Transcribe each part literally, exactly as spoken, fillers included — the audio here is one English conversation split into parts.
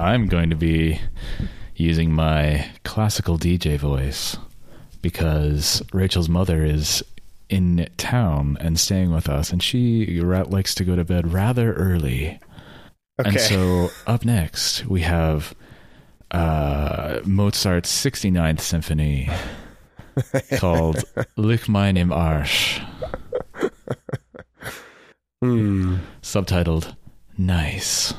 I'm going to be using my classical D J voice because Rachel's mother is in town and staying with us, and she likes to go to bed rather early. Okay. And so up next, we have uh, Mozart's sixty-ninth Symphony called Leck mich im Arsch. Hmm. Subtitled Nice.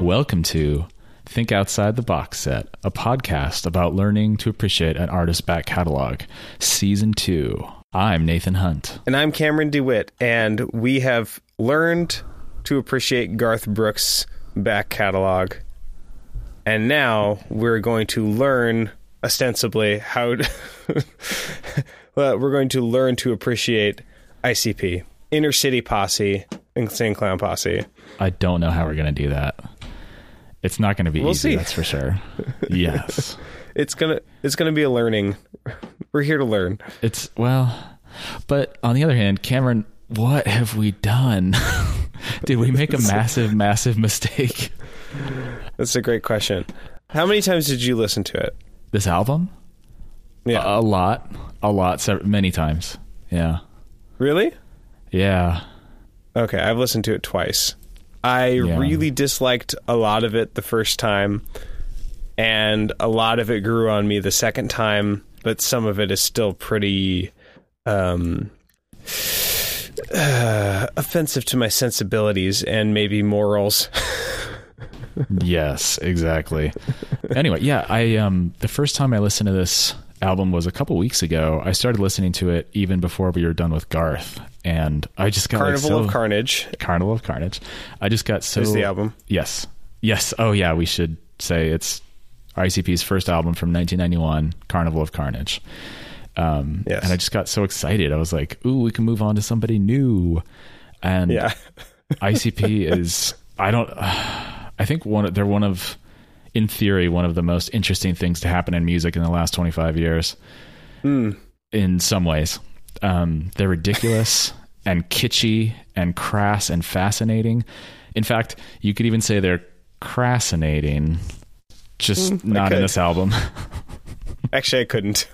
Welcome to Think Outside the Box Set, a podcast about learning to appreciate an artist's back catalog, Season two. I'm Nathan Hunt. And I'm Cameron DeWitt, and we have learned to appreciate Garth Brooks' back catalog, and now we're going to learn ostensibly how to well, we're going to learn to appreciate I C P, Inner City Posse, Insane Clown Posse. I don't know how we're going to do that. It's not going to be we'll easy, see. That's for sure. Yes, it's gonna it's gonna be a learning. We're here to learn. It's well, but on the other hand, Cameron, what have we done? Did we make a massive, massive mistake? That's a great question. How many times did you listen to it? This album? Yeah. A, a lot. A lot. Several, many times. Yeah. Really? Yeah. Okay. I've listened to it twice. I yeah. really disliked a lot of it the first time, and a lot of it grew on me the second time, but some of it is still pretty... Um, Uh, offensive to my sensibilities and maybe morals. Yes, exactly. Anyway, yeah, I um the first time I listened to this album was a couple weeks ago. I started listening to it even before we were done with Garth, and I just got Carnival like so, of Carnage. Carnival of Carnage. I just got so. Is the album? Yes, yes. Oh yeah, we should say it's I C P's first album from nineteen ninety-one, Carnival of Carnage. Um, yes. And I just got so excited. I was like, ooh, we can move on to somebody new. And yeah. I C P is, I don't, uh, I think one, they're one of, in theory, one of the most interesting things to happen in music in the last twenty-five years mm. in some ways. Um, they're ridiculous and kitschy and crass and fascinating. In fact, you could even say they're crassinating, just mm, not in this album. Actually, I couldn't.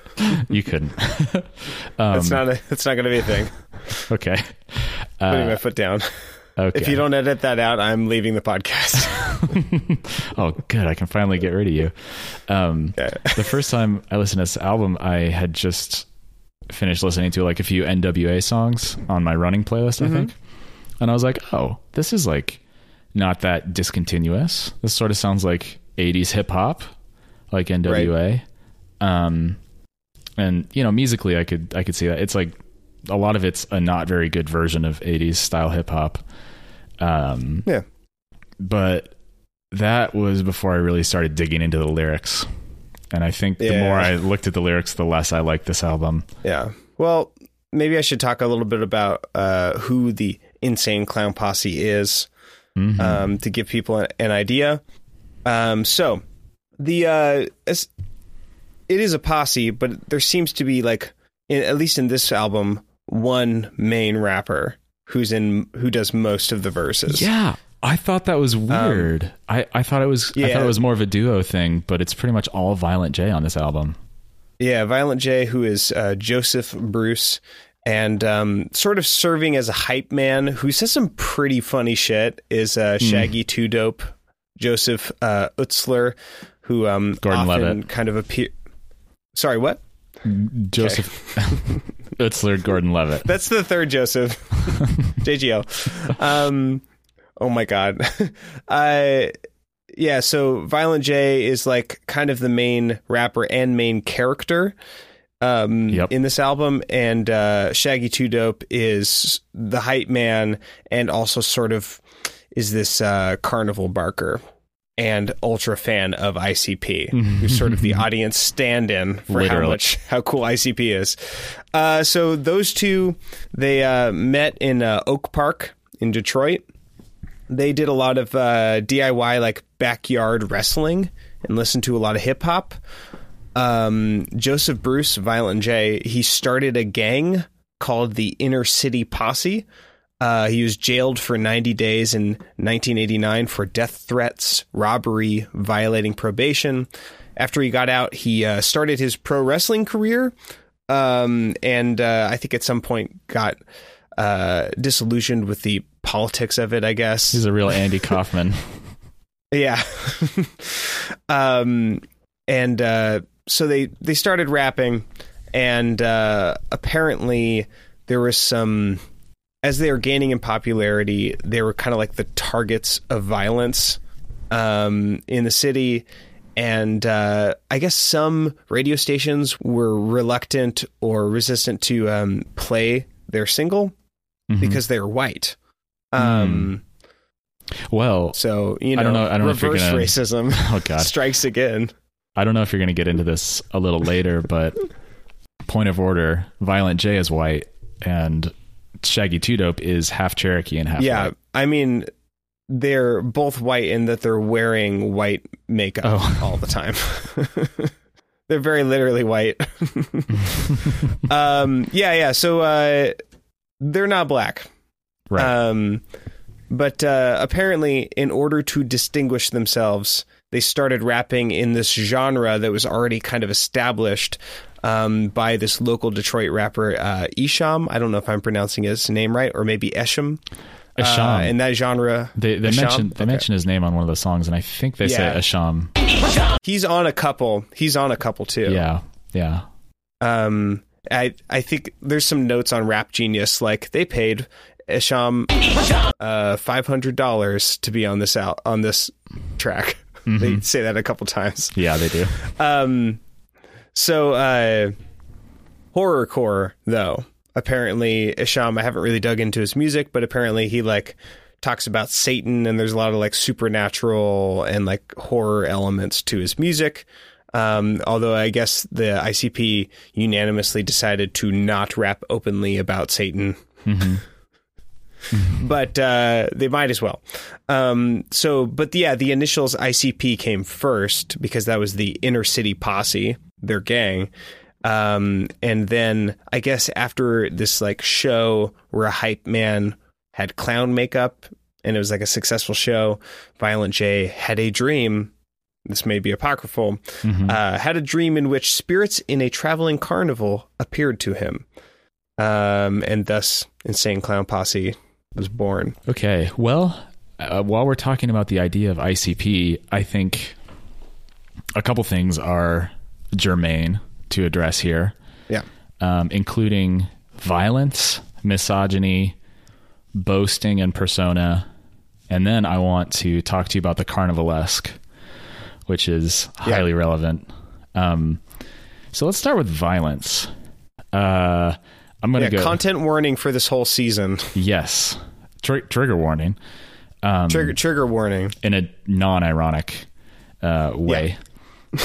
You couldn't. um, it's not. A, it's not going to be a thing. Okay. Uh, Putting my foot down. Okay. If you don't edit that out, I'm leaving the podcast. Oh, good. I can finally get rid of you. Um, okay. The first time I listened to this album, I had just finished listening to like a few N W A songs on my running playlist, mm-hmm. I think. And I was like, oh, this is like not that discontinuous. This sort of sounds like eighties hip hop, like N W A. Right. Um, and you know, musically I could, I could see that it's like a lot of it's a not very good version of eighties style hip hop. Um, yeah, but that was before I really started digging into the lyrics. And I think yeah. the more I looked at the lyrics, the less I liked this album. Yeah. Well, maybe I should talk a little bit about, uh, who the Insane Clown Posse is, mm-hmm. um, to give people an, an idea. Um, so the, uh, as, it is a posse, but there seems to be like, in, at least in this album, one main rapper who's in who does most of the verses. Yeah, I thought that was weird. Um, I, I thought it was yeah. I thought it was more of a duo thing, but it's pretty much all Violent J on this album. Yeah, Violent J, who is uh, Joseph Bruce, and um, sort of serving as a hype man who says some pretty funny shit is uh, Shaggy mm. two Dope, Joseph uh, Utsler, who um, Gordon often Levitt. kind of appears. Sorry, what? Joseph okay. Utsler, Gordon Levitt. That's the third Joseph. J G L. Um, oh my God. Uh, yeah, so Violent J is like kind of the main rapper and main character um, yep. in this album. And uh, Shaggy two Dope is the hype man and also sort of is this uh, carnival barker and ultra fan of I C P, who's sort of the audience stand-in for Literally. how much how cool I C P is. Uh, so those two, they uh, met in uh, Oak Park in Detroit. They did a lot of uh, D I Y like backyard wrestling and listened to a lot of hip hop. Um, Joseph Bruce, Violent J, he started a gang called the Inner City Posse. Uh, he was jailed for ninety days in nineteen eighty-nine for death threats, robbery, violating probation. After he got out, he uh, started his pro wrestling career, um, and uh, I think at some point got uh, disillusioned with the politics of it, I guess. He's a real Andy Kaufman. Yeah. um, and uh, so they, they started rapping, and uh, apparently there was some... As they were gaining in popularity, they were kind of like the targets of violence um, in the city. And uh, I guess some radio stations were reluctant or resistant to um, play their single mm-hmm. because they were white. Um, mm. Well, so, you know, I don't know, I don't reverse know if you're gonna... racism oh, God. strikes again. I don't know if you're going to get into this a little later, but point of order, Violent J is white and... Shaggy two Dope is half Cherokee and half yeah white. I mean, they're both white in that they're wearing white makeup oh. all the time. They're very literally white. um yeah yeah so uh they're not black, right? Um but uh apparently in order to distinguish themselves, they started rapping in this genre that was already kind of established Um, by this local Detroit rapper, uh, Esham. I don't know if I'm pronouncing his name right, or maybe Esham. Esham. Uh, in that genre. They, they mentioned they okay. mentioned his name on one of the songs, and I think they yeah. say Esham. He's on a couple. He's on a couple, too. Yeah, yeah. Um, I, I think there's some notes on Rap Genius, like, they paid Esham uh, five hundred dollars to be on this, out, on this track. Mm-hmm. They say that a couple times. Yeah, they do. Um... So, uh, horrorcore, though, apparently Esham, I haven't really dug into his music, but apparently he, like, talks about Satan, and there's a lot of, like, supernatural and, like, horror elements to his music. Um, although I guess the I C P unanimously decided to not rap openly about Satan. Mm-hmm. But uh, they might as well. Um, so, but yeah, the initials I C P came first because that was the Inner City Posse, their gang. Um, and then I guess after this like show where a hype man had clown makeup and it was like a successful show, Violent J had a dream. This may be apocryphal. Mm-hmm. Uh, had a dream in which spirits in a traveling carnival appeared to him, um, and thus Insane Clown Posse was born. Okay, well, uh, while we're talking about the idea of I C P, I think a couple things are germane to address here. Yeah. Um, including violence, misogyny, boasting, and persona. And then I want to talk to you about the carnivalesque, which is highly yeah. relevant. Um, so let's start with violence. Uh, I'm going to yeah, go content warning for this whole season. Yes. Tr- trigger warning. Um, trigger, trigger warning in a non-ironic, uh, way. Yeah.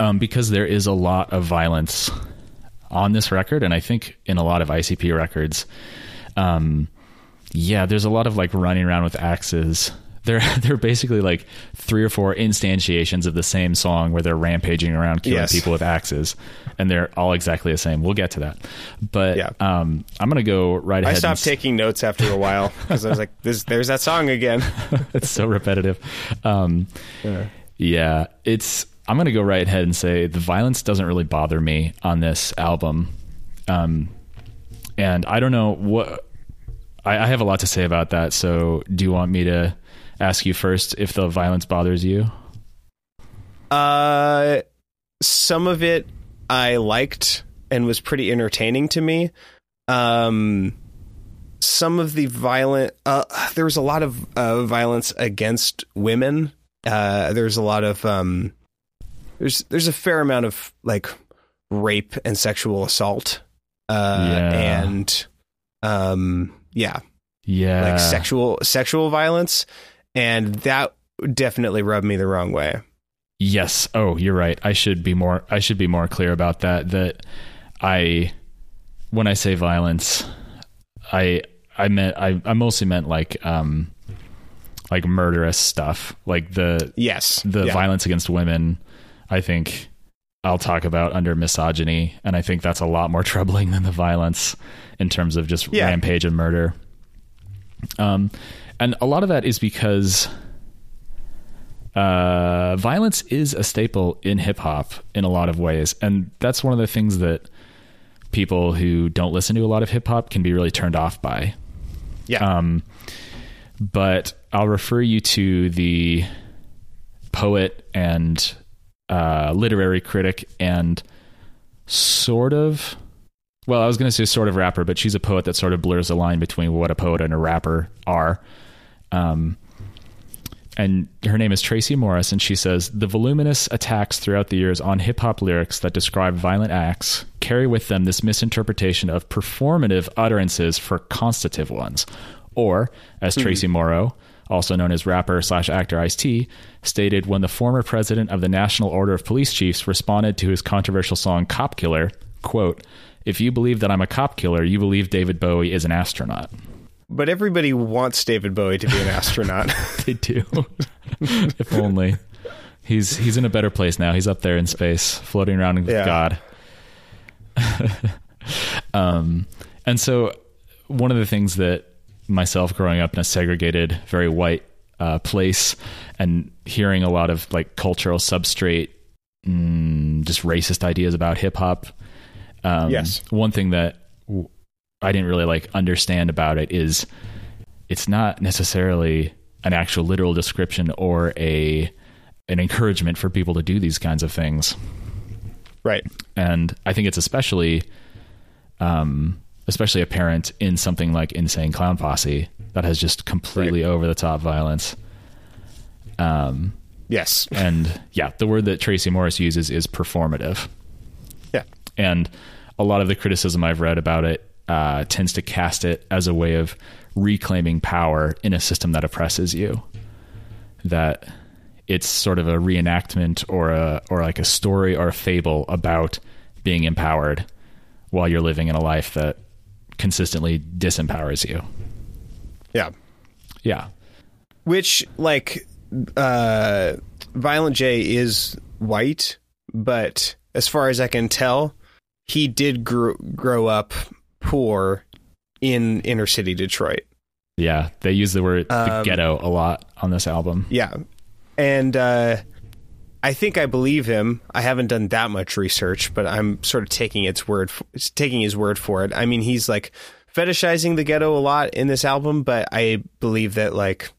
Um, because there is a lot of violence on this record, and I think in a lot of I C P records. Um, yeah, there's a lot of like running around with axes. They're they're basically like three or four instantiations of the same song where they're rampaging around killing yes. people with axes, and they're all exactly the same. We'll get to that, but yeah. um, I'm gonna go right ahead. I stopped and... taking notes after a while because I was like, "There's there's that song again." It's so repetitive. Um, yeah. yeah, it's. I'm going to go right ahead and say the violence doesn't really bother me on this album. Um, and I don't know what I, I have a lot to say about that. So do you want me to ask you first if the violence bothers you? Uh, some of it I liked and was pretty entertaining to me. Um, some of the violent, uh, there was a lot of uh, violence against women. Uh, there's a lot of, um, There's there's a fair amount of like rape and sexual assault, uh, yeah. and um, yeah, yeah, like sexual sexual violence, and that definitely rubbed me the wrong way. Yes. Oh, you're right. I should be more. I should be more clear about that. That I, when I say violence, I I meant I I mostly meant like um, like murderous stuff, like the yes the yeah. violence against women, I think I'll talk about under misogyny, and I think that's a lot more troubling than the violence in terms of just yeah. rampage and murder. Um, and a lot of that is because uh, violence is a staple in hip hop in a lot of ways, and that's one of the things that people who don't listen to a lot of hip hop can be really turned off by. Yeah. Um, but I'll refer you to the poet and uh, literary critic and sort of, well, I was going to say sort of rapper, but she's a poet that sort of blurs the line between what a poet and a rapper are. Um, and her name is Tracy Morris, and she says, the voluminous attacks throughout the years on hip-hop lyrics that describe violent acts carry with them this misinterpretation of performative utterances for constitutive ones. Or, as mm-hmm. Tracy Morrow, also known as rapper slash actor Ice T, stated when the former president of the National Order of Police Chiefs responded to his controversial song Cop Killer, quote, if you believe that I'm a cop killer, you believe David Bowie is an astronaut. But everybody wants David Bowie to be an astronaut. They do. If only. He's he's in a better place now. He's up there in space, floating around with yeah. God. um, and so one of the things that myself growing up in a segregated, very white uh, place and hearing a lot of like cultural substrate, mm, just racist ideas about hip hop. Um, yes. One thing that w- I didn't really like understand about it is it's not necessarily an actual literal description or a, an encouragement for people to do these kinds of things. Right. And I think it's especially, um, especially apparent in something like Insane Clown Posse that has just completely right. over the top violence. Um, yes. And yeah, the word that Tracy Morris uses is performative. Yeah. And a lot of the criticism I've read about it, Uh, tends to cast it as a way of reclaiming power in a system that oppresses you, that it's sort of a reenactment or a, or like a story or a fable about being empowered while you're living in a life that consistently disempowers you. Yeah. Yeah. Which like, uh, Violent J is white, but as far as I can tell, he did grow, grow up poor in inner city Detroit. Yeah, they use the word um, the ghetto a lot on this album. Yeah. And uh, I think I believe him. I haven't done that much research, but I'm sort of taking its word for, taking his word for it. I mean, he's like fetishizing the ghetto a lot in this album, but I believe that like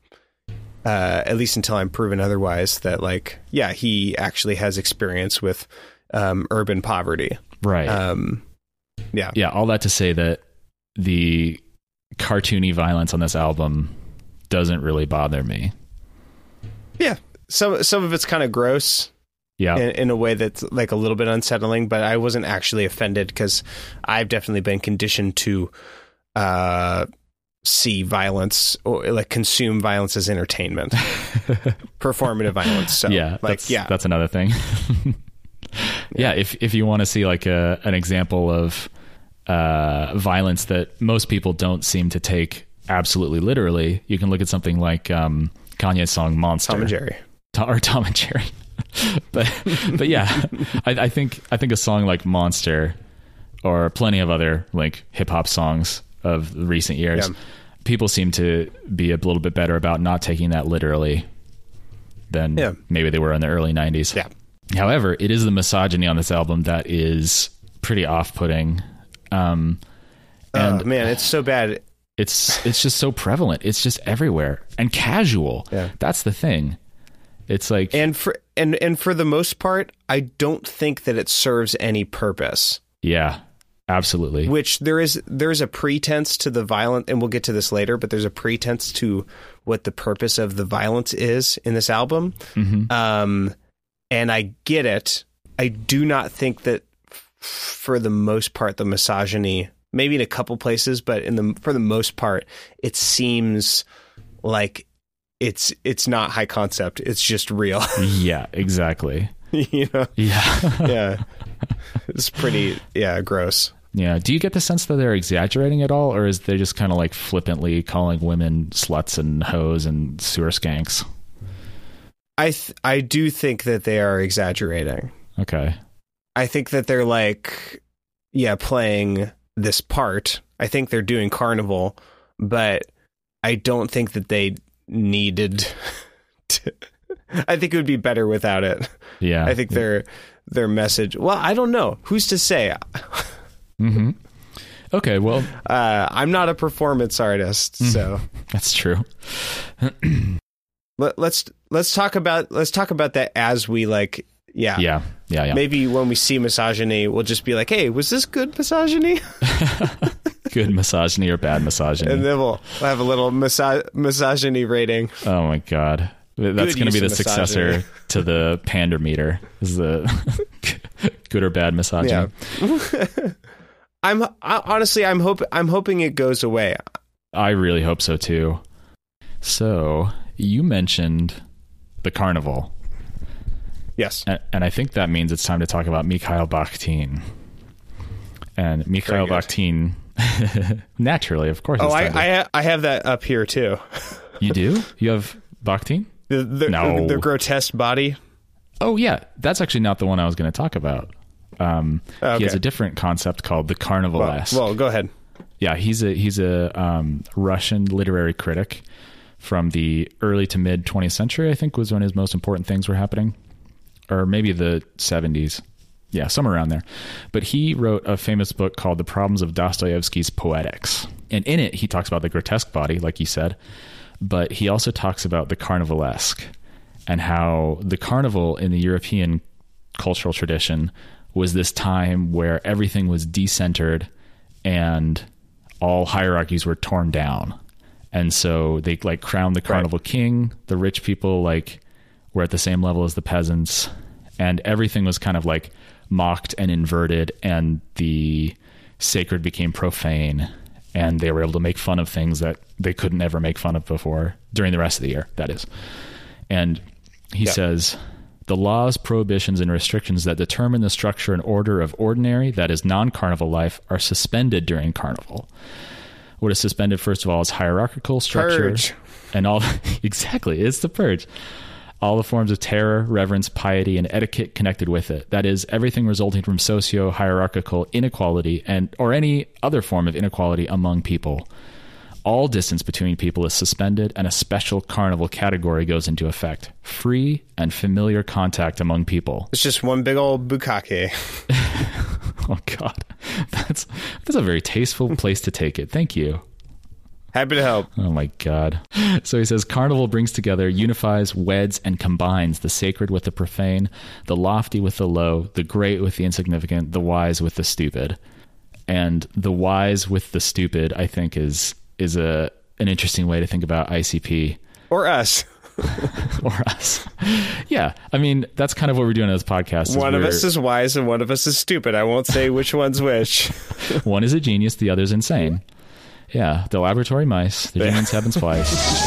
uh, at least until I'm proven otherwise, that like yeah, he actually has experience with um, urban poverty. Right. Um Yeah. Yeah. All that to say that the cartoony violence on this album doesn't really bother me. Yeah. Some, some of it's kind of gross. Yeah. In, in a way that's like a little bit unsettling, but I wasn't actually offended because I've definitely been conditioned to uh, see violence or like consume violence as entertainment, performative violence. So yeah, like, that's, yeah, that's another thing. Yeah, if if you want to see like a an example of uh, violence that most people don't seem to take absolutely literally, you can look at something like um, Kanye's song "Monster," Tom and Jerry, Tom, or Tom and Jerry. but but yeah, I, I think I think a song like "Monster" or plenty of other like hip hop songs of recent years, yeah. people seem to be a little bit better about not taking that literally than yeah. maybe they were in the early nineties. Yeah. However, it is the misogyny on this album that is pretty off-putting. Um, and oh, man, it's so bad. It's it's just so prevalent. It's just everywhere and casual. Yeah. That's the thing. It's like and for and and for the most part, I don't think that it serves any purpose. Yeah, absolutely. Which there is there's a pretense to the violent, and we'll get to this later. But there's a pretense to what the purpose of the violence is in this album. Mm-hmm. Um. And I get it. I do not think that, f- for the most part, the misogyny, maybe in a couple places, but in the for the most part, it seems like it's it's not high concept. It's just real. Yeah, exactly. You know? Yeah. Yeah. It's pretty, yeah, gross. Yeah. Do you get the sense that they're exaggerating at all, or is they just kind of like flippantly calling women sluts and hoes and sewer skanks? I th- I do think that they are exaggerating. Okay. I think that they're like, yeah, playing this part. I think they're doing Carnival, but I don't think that they needed to. I think it would be better without it. Yeah. I think yeah. their their message. Well, I don't know. Who's to say? Mm-hmm. Okay. Well, uh, I'm not a performance artist, mm-hmm. so that's true. Let, let's let's talk about let's talk about that as we like. Yeah. Yeah. Yeah. Yeah. Maybe when we see misogyny, we'll just be like, hey, was this good misogyny? Good misogyny or bad misogyny? And then we'll have a little miso- misogyny rating. Oh, my God. That's going to be the successor to the pander meter. Is the good or bad misogyny? Yeah. I'm I, honestly, I'm hope I'm hoping it goes away. I really hope so, too. So you mentioned the Carnival. Yes. And, and I think that means it's time to talk about Mikhail Bakhtin. And Mikhail Bakhtin, naturally, of course. Oh, I, I I have that up here, too. You do? You have Bakhtin? The, the, no. the, the grotesque body. Oh, yeah. That's actually not the one I was going to talk about. Um, okay. He has a different concept called the Carnivalesque. Well, well go ahead. Yeah, he's a he's a um, Russian literary critic from the early to mid twentieth century, I think, was when his most important things were happening. Or maybe the seventies. Yeah, somewhere around there. But he wrote a famous book called The Problems of Dostoevsky's Poetics. And in it, he talks about the grotesque body, like you said. But he also talks about the Carnivalesque and how the carnival in the European cultural tradition was this time where everything was decentered and all hierarchies were torn down. And so they like crowned the carnival right. king. The rich people like were at the same level as the peasants, and everything was kind of like mocked and inverted, and the sacred became profane. And they were able to make fun of things that they couldn't ever make fun of before during the rest of the year, that is. And he yeah. says, the laws, prohibitions, and restrictions that determine the structure and order of ordinary, that is non-carnival life, are suspended during carnival. What is suspended, first of all, is hierarchical structure. Purge. And all, exactly, it's the purge. All the forms of terror, reverence, piety, and etiquette connected with it. That is, everything resulting from socio-hierarchical inequality and or any other form of inequality among people. All distance between people is suspended, and a special carnival category goes into effect. Free and familiar contact among people. It's just one big old bukkake. Oh, God. That's, that's a very tasteful place to take it. Thank you. Happy to help. Oh, my God. So he says, Carnival brings together, unifies, weds, and combines the sacred with the profane, the lofty with the low, the great with the insignificant, the wise with the stupid. And the wise with the stupid, I think, is is a an interesting way to think about I C P. Or us. Or us. Yeah. I mean, that's kind of what we're doing on this podcast. One of us is wise and one of us is stupid. I won't say which one's which. One is a genius, the other's insane. Yeah, the laboratory mice. The humans have been spliced.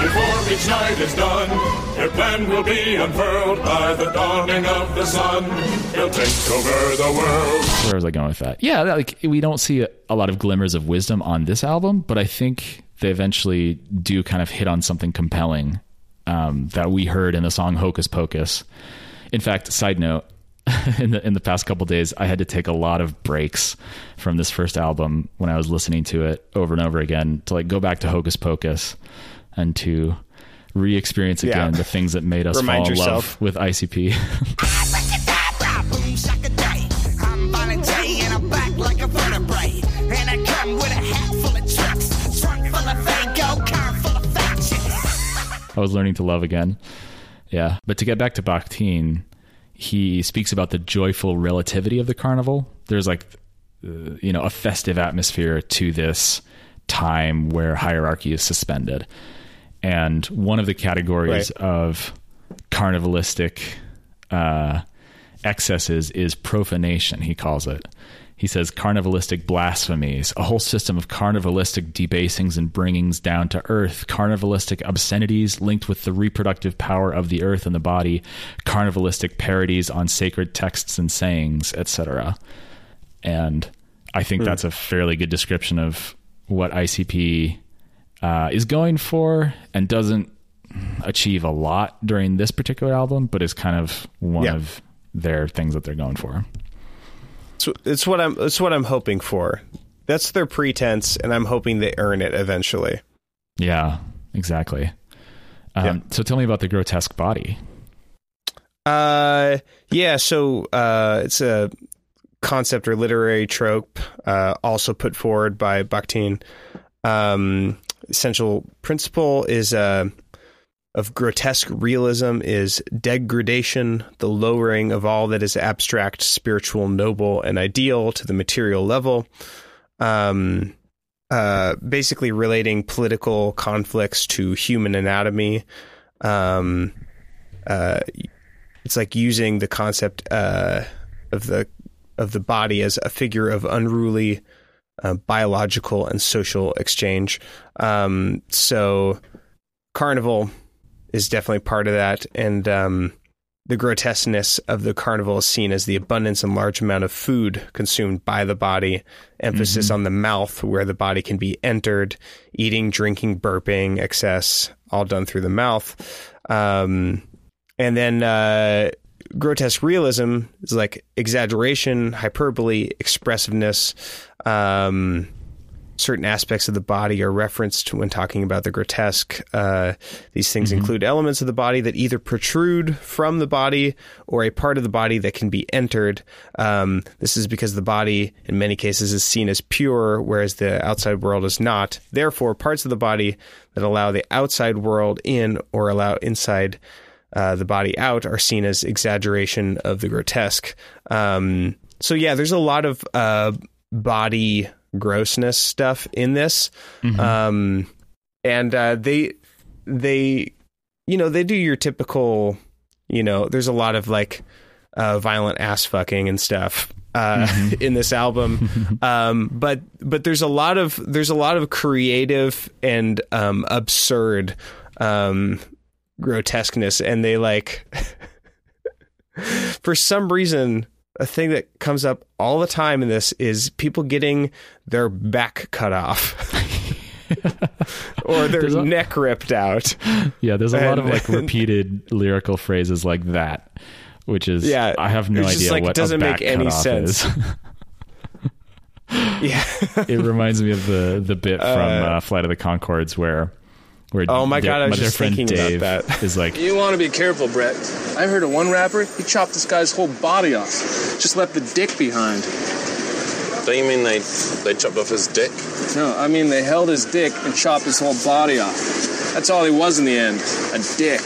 Before each night is done, their plan will be unfurled by the dawning of the sun. He'll take over the world. Where was I going with that? Yeah, like we don't see a, a lot of glimmers of wisdom on this album, but I think they eventually do kind of hit on something compelling um, that we heard in the song Hocus Pocus. In fact, side note, In the in the past couple of days, I had to take a lot of breaks from this first album when I was listening to it over and over again to like go back to Hocus Pocus and to re-experience again yeah. the things that made us Remind fall in yourself. love with I C P. I was learning to love again. Yeah. But to get back to Bakhtin, he speaks about the joyful relativity of the carnival. There's like, uh, you know, a festive atmosphere to this time where hierarchy is suspended. And one of the categories right. of carnivalistic uh, excesses is profanation, he calls it. He says carnivalistic blasphemies, a whole system of carnivalistic debasings and bringings down to earth, carnivalistic obscenities linked with the reproductive power of the earth and the body, carnivalistic parodies on sacred texts and sayings, et cetera. And I think mm. that's a fairly good description of what I C P uh, is going for, and doesn't achieve a lot during this particular album, but is kind of one yeah. of their things that they're going for. So it's what I'm, it's what I'm hoping for. That's their pretense, and I'm hoping they earn it eventually. Yeah, exactly. Um, yeah. So tell me about the grotesque body. Uh, yeah. So uh, it's a concept or literary trope, uh, also put forward by Bakhtin. Um, essential principle is uh, of grotesque realism is degradation, the lowering of all that is abstract, spiritual, noble, and ideal to the material level. Um, uh, basically relating political conflicts to human anatomy. Um, uh, it's like using the concept uh, of the of the body as a figure of unruly uh, biological and social exchange. Um, so Carnival is definitely part of that, and um, the grotesqueness of the carnival is seen as the abundance and large amount of food consumed by the body, emphasis mm-hmm. on the mouth where the body can be entered, eating, drinking, burping, excess, all done through the mouth. Um, and then uh, grotesque realism is like exaggeration, hyperbole, expressiveness. Um, certain aspects of the body are referenced when talking about the grotesque. Uh, these things mm-hmm. include elements of the body that either protrude from the body or a part of the body that can be entered. Um, this is because the body, in many cases, is seen as pure, whereas the outside world is not. Therefore, parts of the body that allow the outside world in or allow inside uh, the body out are seen as exaggeration of the grotesque. Um, so, yeah, there's a lot of uh, body grossness stuff in this. Mm-hmm. Um, and uh, they, they, you know, they do your typical, you know, there's a lot of like uh, violent ass fucking and stuff uh, mm-hmm. in this album. um, but, but there's a lot of, there's a lot of creative and um, absurd um, grotesqueness. And they like, for some reason, a thing that comes up all the time in this is people getting their back cut off or their a, neck ripped out. Yeah. There's a and, lot of like repeated lyrical phrases like that, which is, yeah, I have no idea like, what doesn't make any sense. yeah. It reminds me of the, the bit from uh, uh, Flight of the Conchords where, Where oh my their, god! I was my just thinking Dave about that. Is like, you want to be careful, Brett. I heard of one rapper. He chopped this guy's whole body off, just left the dick behind. Don't you mean they they chopped off his dick? No, I mean they held his dick and chopped his whole body off. That's all he was in the end, a dick.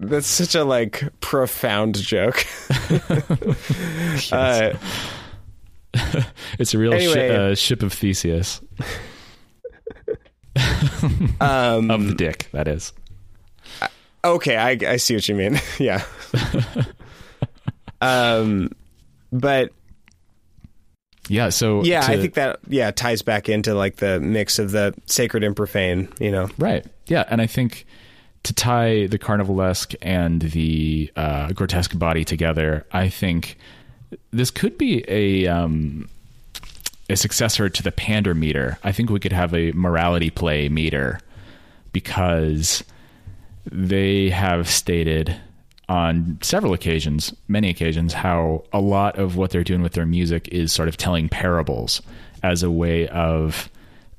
That's such a like profound joke. yes. uh, it's a real anyway. shi- uh, Ship of Theseus. um, of the dick, that is. Okay, I, I see what you mean. yeah. um, but yeah, so yeah, to, I think that yeah ties back into like the mix of the sacred and profane, you know? Right. Yeah, and I think to tie the carnivalesque and the uh, grotesque body together, I think this could be a. Um, a successor to the pander meter. I think we could have a morality play meter, because they have stated on several occasions, many occasions, how a lot of what they're doing with their music is sort of telling parables as a way of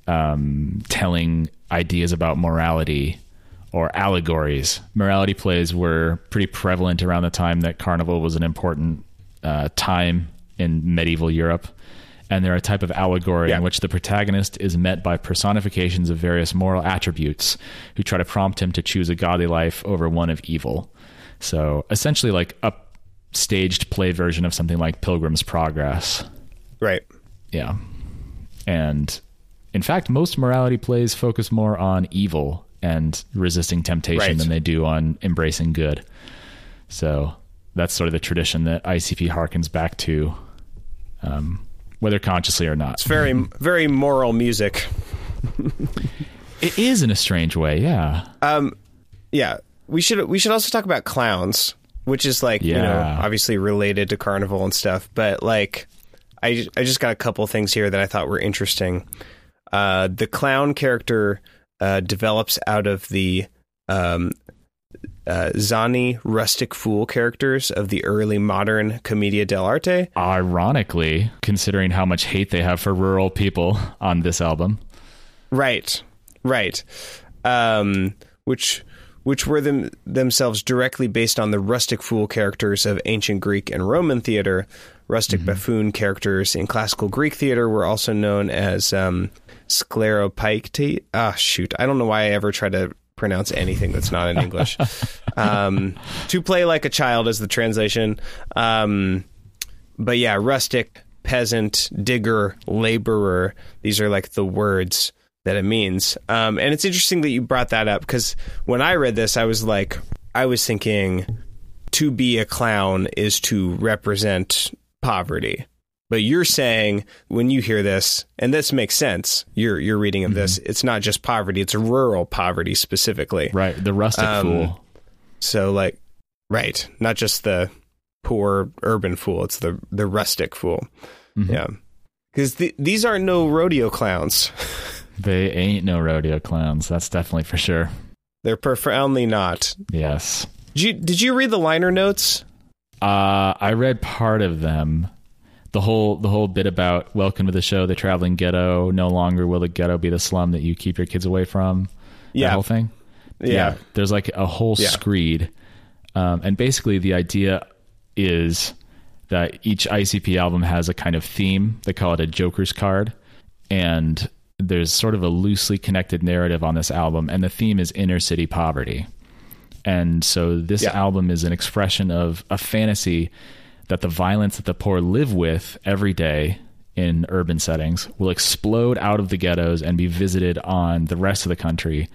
um, telling ideas about morality or allegories. Morality plays were pretty prevalent around the time that Carnival was an important uh, time in medieval Europe. And they're a type of allegory yeah. in which the protagonist is met by personifications of various moral attributes who try to prompt him to choose a godly life over one of evil. So essentially like a staged play version of something like Pilgrim's Progress. Right. Yeah. And in fact, most morality plays focus more on evil and resisting temptation right. than they do on embracing good. So that's sort of the tradition that I C P harkens back to. Um, whether consciously or not. It's very, very moral music. It is in a strange way. Yeah. Um, yeah. We should, we should also talk about clowns, which is like, yeah. you know, obviously related to carnival and stuff, but like, I, I just got a couple things here that I thought were interesting. Uh, the clown character uh, develops out of the um, uh, Zani rustic fool characters of the early modern Commedia dell'arte. Ironically, considering how much hate they have for rural people on this album. Right, right. Um, which... which were them, themselves directly based on the rustic fool characters of ancient Greek and Roman theater. Rustic mm-hmm. buffoon characters in classical Greek theater were also known as um, scleropycti. Ah, oh, shoot. I don't know why I ever try to pronounce anything that's not in English. um, to play like a child is the translation. Um, but yeah, rustic, peasant, digger, laborer. These are like the words that it means. Um, and it's interesting that you brought that up, because when I read this, I was like, I was thinking to be a clown is to represent poverty. But you're saying when you hear this, and this makes sense, your your reading of mm-hmm. this, it's not just poverty, it's rural poverty specifically. Right. The rustic um, fool. So like, right. Not just the poor urban fool. It's the, the rustic fool. Mm-hmm. Yeah. Because th- these are no rodeo clowns. They ain't no rodeo clowns. That's definitely for sure. They're profoundly not. Yes. Did you, did you read the liner notes? Uh, I read part of them. The whole the whole bit about welcome to the show, the traveling ghetto. No longer will the ghetto be the slum that you keep your kids away from. Yeah. That whole thing. Yeah. yeah. There's like a whole yeah. screed. Um, and basically the idea is that each I C P album has a kind of theme. They call it a Joker's card. And there's sort of a loosely connected narrative on this album, and the theme is inner city poverty. And so this yeah. album is an expression of a fantasy that the violence that the poor live with every day in urban settings will explode out of the ghettos and be visited on the rest of the country.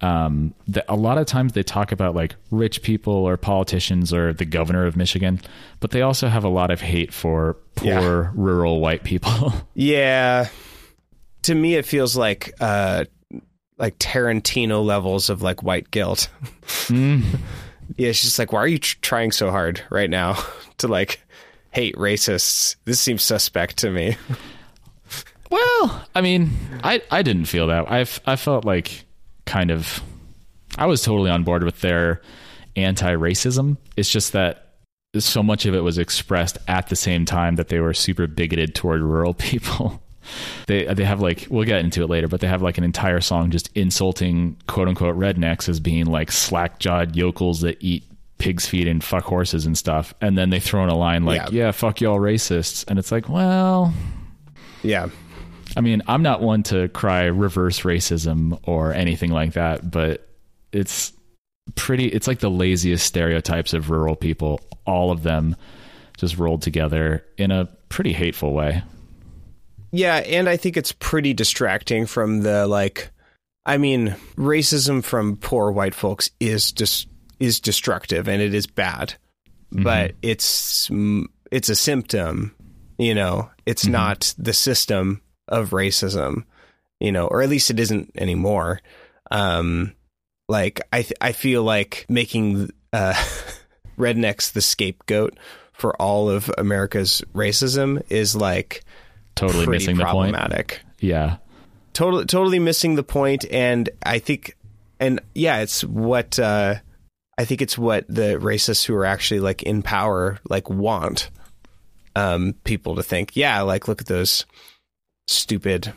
Um, that a lot of times they talk about like rich people or politicians or the governor of Michigan, but they also have a lot of hate for poor yeah. rural white people. yeah. To me, it feels like uh, like Tarantino levels of like white guilt. mm. Yeah, it's just like, why are you tr- trying so hard right now to like hate racists? This seems suspect to me. Well, I mean, I, I didn't feel that. I I felt like kind of I was totally on board with their anti-racism. It's just that so much of it was expressed at the same time that they were super bigoted toward rural people. They they have like, we'll get into it later, but they have like an entire song just insulting quote unquote rednecks as being like slack jawed yokels that eat pig's feet and fuck horses and stuff. And then they throw in a line like, yeah, yeah fuck y'all racists. And it's like, well, yeah, I mean, I'm not one to cry reverse racism or anything like that, but it's pretty, it's like the laziest stereotypes of rural people, all of them just rolled together in a pretty hateful way. Yeah, and I think it's pretty distracting from the, like, I mean, racism from poor white folks is just dis- is destructive and it is bad, mm-hmm. but it's it's a symptom, you know, it's mm-hmm. not the system of racism, you know, or at least it isn't anymore. Um, like, I th- I feel like making uh, rednecks the scapegoat for all of America's racism is like... Totally missing the point. Yeah. Totally, totally missing the point. And I think, and yeah, it's what, uh, I think it's what the racists who are actually like in power, like want, um, people to think, yeah, like, look at those stupid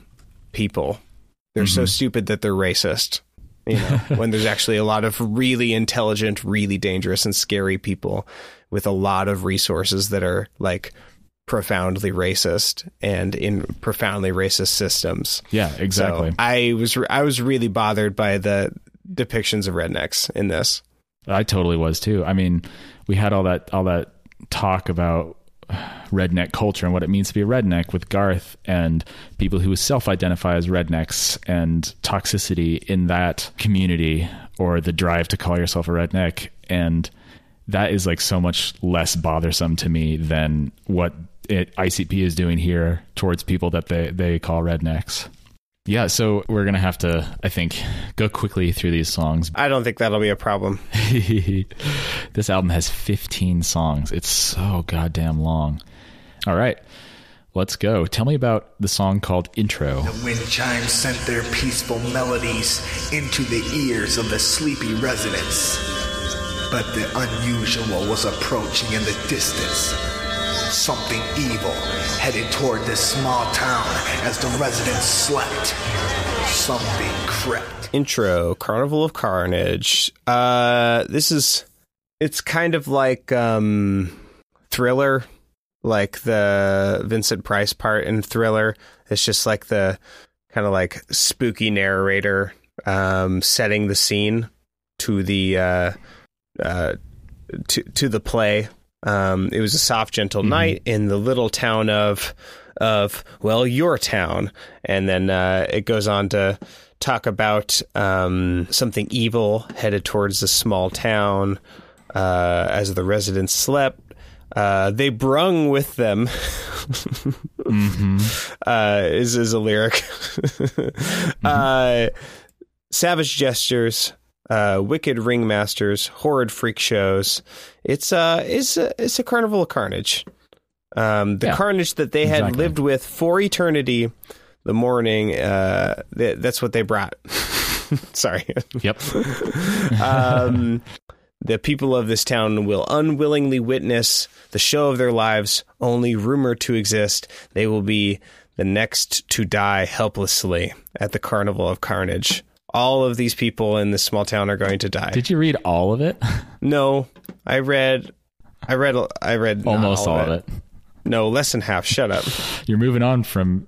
people. They're mm-hmm. so stupid that they're racist, you know, when there's actually a lot of really intelligent, really dangerous and scary people with a lot of resources that are like profoundly racist and in profoundly racist systems. Yeah, exactly. So I was re- I was really bothered by the depictions of rednecks in this. I totally was too. I mean, we had all that all that talk about redneck culture and what it means to be a redneck with Garth and people who self-identify as rednecks and toxicity in that community or the drive to call yourself a redneck, and that is like so much less bothersome to me than what it, I C P is doing here towards people that they, they call rednecks. Yeah. So we're going to have to, I think, go quickly through these songs. I don't think that'll be a problem. This album has fifteen songs. It's so goddamn long. All right. Let's go. Tell me about the song called Intro. The wind chimes sent their peaceful melodies into the ears of the sleepy residents. But the unusual was approaching in the distance. Something evil headed toward this small town as the residents slept. Something crept. Intro, Carnival of Carnage. Uh, this is... It's kind of like um, Thriller. Like the Vincent Price part in Thriller. It's just like the kind of like spooky narrator um, setting the scene to the uh, uh, to, to the play. Um, it was a soft, gentle mm-hmm. night in the little town of of, well, your town. And then uh, it goes on to talk about um, something evil headed towards the small town uh, as the residents slept. Uh, they brung with them mm-hmm. uh, is, is a lyric. mm-hmm. uh, savage gestures, uh, wicked ringmasters, horrid freak shows. It's, uh, it's, a, it's a carnival of carnage. Um, the yeah, carnage that they had exactly. lived with for eternity, the morning, uh, th- that's what they brought. Sorry. Yep. um, The people of this town will unwillingly witness the show of their lives, only rumored to exist. They will be the next to die helplessly at the Carnival of Carnage. All of these people in this small town are going to die. Did you read all of it? No, I read, I read, I read almost all, all of it. it. No, less than half. Shut up. You're moving on from.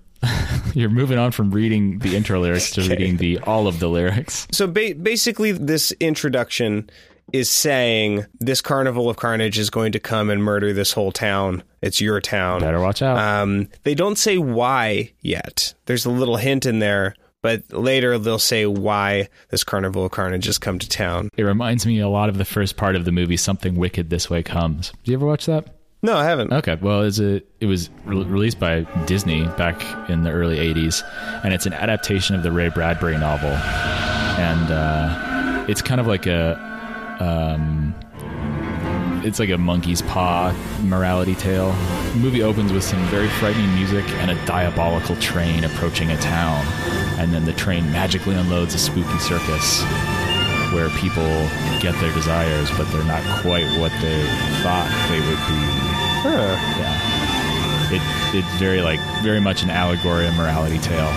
You're moving on from reading the intro lyrics to okay. reading the all of the lyrics. So ba- basically, this introduction is saying this Carnival of Carnage is going to come and murder this whole town. It's your town. Better watch out. Um, they don't say why yet. There's a little hint in there, but later they'll say why this Carnival of Carnage has come to town. It reminds me a lot of the first part of the movie, Something Wicked This Way Comes. Do you ever watch that? No, I haven't. Okay, well, it's a, it was re- released by Disney back in the early eighties, and it's an adaptation of the Ray Bradbury novel. And uh, it's kind of like a... Um, it's like a monkey's paw morality tale. The movie opens with some very frightening music and a diabolical train approaching a town. And then the train magically unloads a spooky circus where people get their desires, but they're not quite what they thought they would be. Huh. Yeah. It, it's very, like, very much an allegory and morality tale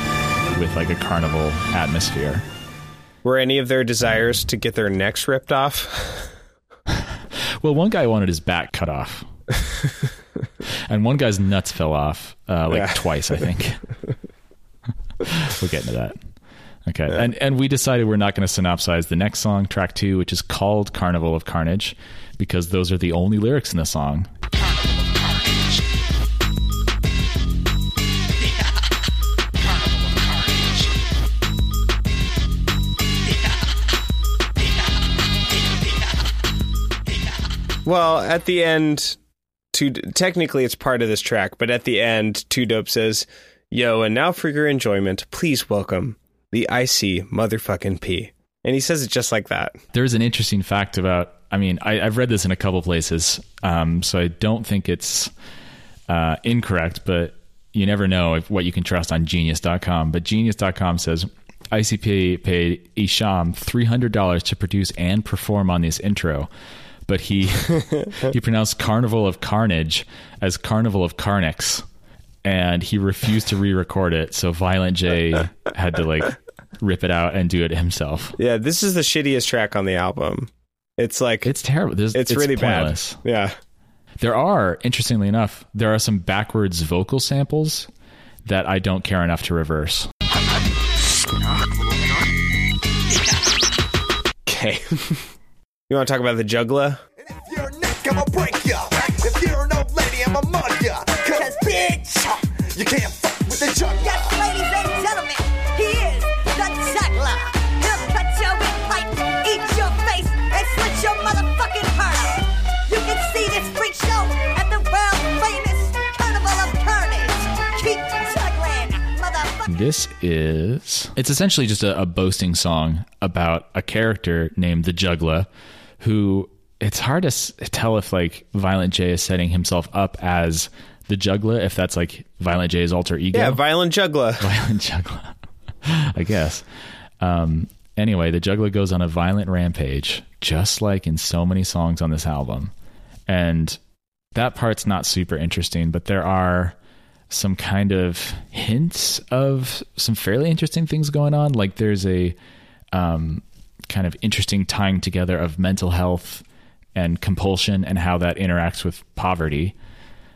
with, like, a carnival atmosphere. Were any of their desires to get their necks ripped off? Well, one guy wanted his back cut off. And one guy's nuts fell off, uh, like yeah. twice, I think. We'll get into that. Okay. Yeah. And and we decided we're not going to synopsize the next song, track two, which is called Carnival of Carnage, because those are the only lyrics in the song. Well, at the end, two, technically it's part of this track, but at the end, two Dope says, yo, and now for your enjoyment, please welcome the icy motherfucking P. And he says it just like that. There's an interesting fact about, I mean, I, I've read this in a couple places, um, so I don't think it's uh, incorrect, but you never know if, what you can trust on Genius dot com. But Genius dot com says, I C P paid Esham three hundred dollars to produce and perform on this intro. But he he pronounced Carnival of Carnage as Carnival of Carnix, and he refused to re-record it, so Violent J had to, like, rip it out and do it himself. Yeah, this is the shittiest track on the album. It's, like... It's terrible. There's, it's, it's really pointless. Bad. Yeah. There are, interestingly enough, there are some backwards vocal samples that I don't care enough to reverse. Okay. You want to talk about the juggler? And if you're a neck, I'ma break ya. If you're an old lady, I'ma mud ya. Cause bitch, you can't fuck with the juggler. Yes, ladies and gentlemen, he is the juggler. He'll cut your windpipe, eat your face, and slit your motherfucking heart. You can see this freak show at the world-famous Carnival of Carnage. Keep juggling, motherfucker. This is... It's essentially just a, a boasting song about a character named the juggler, who it's hard to s- tell if, like, Violent J is setting himself up as the juggler, if that's like Violent J's alter ego. Yeah, Violent Juggler. Violent Juggler, I guess. Um, anyway, the juggler goes on a violent rampage, just like in so many songs on this album. And that part's not super interesting, but there are some kind of hints of some fairly interesting things going on. Like there's a um, kind of interesting tying together of mental health and compulsion and how that interacts with poverty.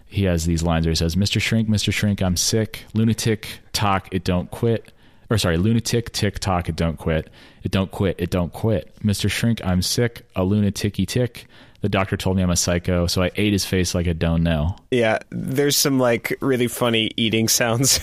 He has these lines where he says, Mister Shrink, Mister Shrink, I'm sick. Lunatic, talk, it don't quit. Or sorry, lunatic, tick, talk, it don't quit. It don't quit, it don't quit. Mister Shrink, I'm sick. A lunaticky tick. The doctor told me I'm a psycho, so I ate his face like I don't know. Yeah, there's some like really funny eating sounds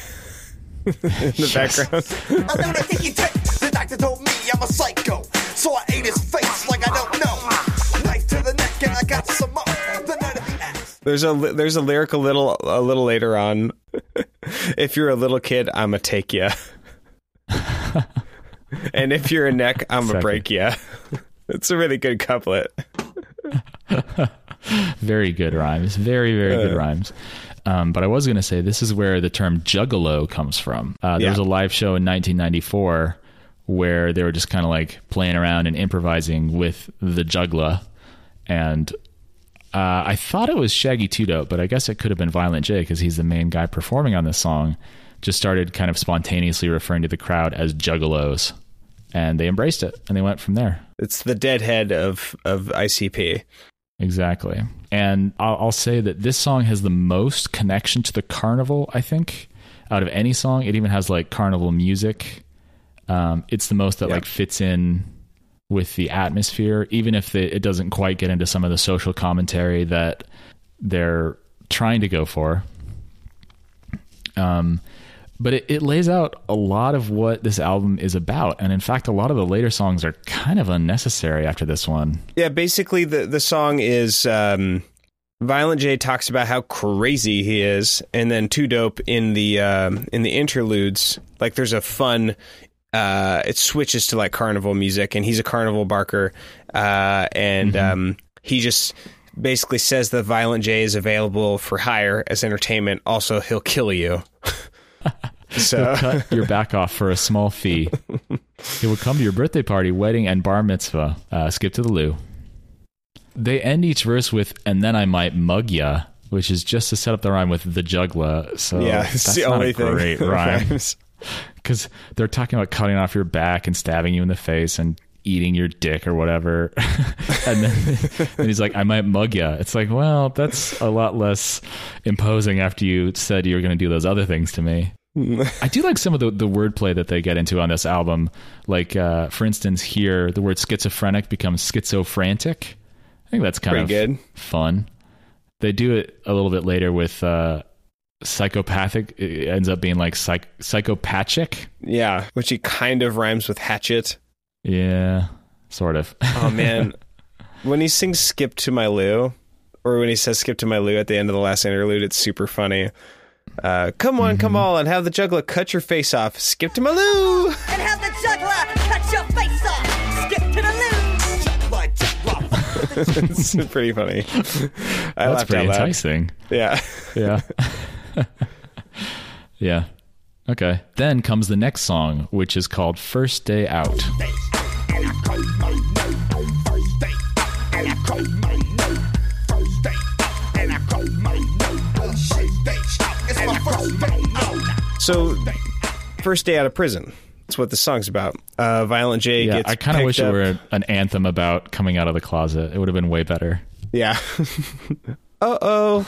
in the background. I know that he takes. The doctor told me I'm a psycho, so I ate his face like I don't know. Knife to the neck, and I got some up. The night of the axe. There's a there's a lyric a little a little later on. If you're a little kid, I'm a take ya. And if you're a neck, I'm a break ya. It's a really good couplet. Very good rhymes. Very, very good rhymes. Um, but I was going to say, this is where the term juggalo comes from. Uh, there yeah. was a live show in nineteen ninety-four where they were just kind of like playing around and improvising with the juggler. And uh, I thought it was Shaggy two Dope, but I guess it could have been Violent J because he's the main guy performing on this song. Just started kind of spontaneously referring to the crowd as juggalos. And they embraced it, and they went from there. It's the deadhead of, of I C P. Exactly. And I'll, I'll say that this song has the most connection to the carnival, I think, out of any song. It even has, like, carnival music. Um, it's the most that, yeah. like, fits in with the atmosphere, even if the, it doesn't quite get into some of the social commentary that they're trying to go for. Um. But it, it lays out a lot of what this album is about. And in fact, a lot of the later songs are kind of unnecessary after this one. Yeah, basically the, the song is um, Violent J talks about how crazy he is. And then two Dope in the um, in the interludes, like there's a fun, uh, it switches to like carnival music. And he's a carnival barker. Uh, and mm-hmm. um, he just basically says that Violent J is available for hire as entertainment. Also, he'll kill you. So cut your back off for a small fee. It will come to your birthday party, wedding, and bar mitzvah. Uh, skip to the loo. They end each verse with "and then I might mug ya," which is just to set up the rhyme with the juggler. So yeah, it's that's the not only a thing great rhyme because they're talking about cutting off your back and stabbing you in the face and eating your dick or whatever. And then and he's like, I might mug ya. It's like, well, that's a lot less imposing after you said you were going to do those other things to me. I do like some of the, the wordplay that they get into on this album. Like, uh, for instance, here, the word schizophrenic becomes schizofrantic. I think that's kind Pretty of good. Fun. They do it a little bit later with uh, psychopathic. It ends up being like psych- psychopathic. Yeah, which he kind of rhymes with hatchet. Yeah, sort of. Oh, man. When he sings Skip to My Lou, or when he says Skip to My Lou at the end of the last interlude, it's super funny. Uh, come on, mm-hmm. come on, and have the juggler cut your face off. Skip to My Lou! And have the juggler cut your face off. Skip to the loo! It's pretty funny. I That's pretty enticing. Yeah. Yeah. Yeah. Okay. Then comes the next song, which is called First Day Out. So, first day out of prison. That's what the song's about. Uh, Violent J yeah, gets I kind of wish up. It were an anthem about coming out of the closet. It would have been way better. Yeah. Uh-oh.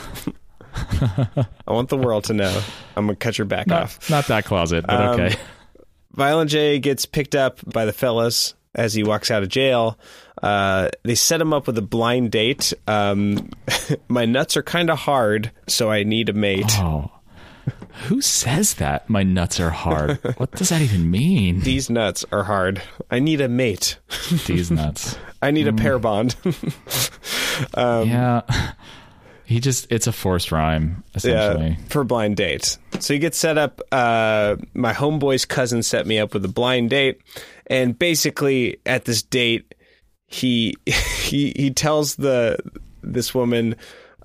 I want the world to know. I'm going to cut your back not, off. Not that closet, but um, okay. Violent J gets picked up by the fellas as he walks out of jail. Uh, they set him up with a blind date. Um, my nuts are kind of hard, so I need a mate. Oh. Who says that? My nuts are hard. What does that even mean? These nuts are hard. I need a mate. These nuts. I need mm. a pair bond. um, yeah. He just, it's a forced rhyme, essentially. Yeah, for blind dates. So you get set up, uh, my homeboy's cousin set me up with a blind date, and basically at this date, he he he tells the this woman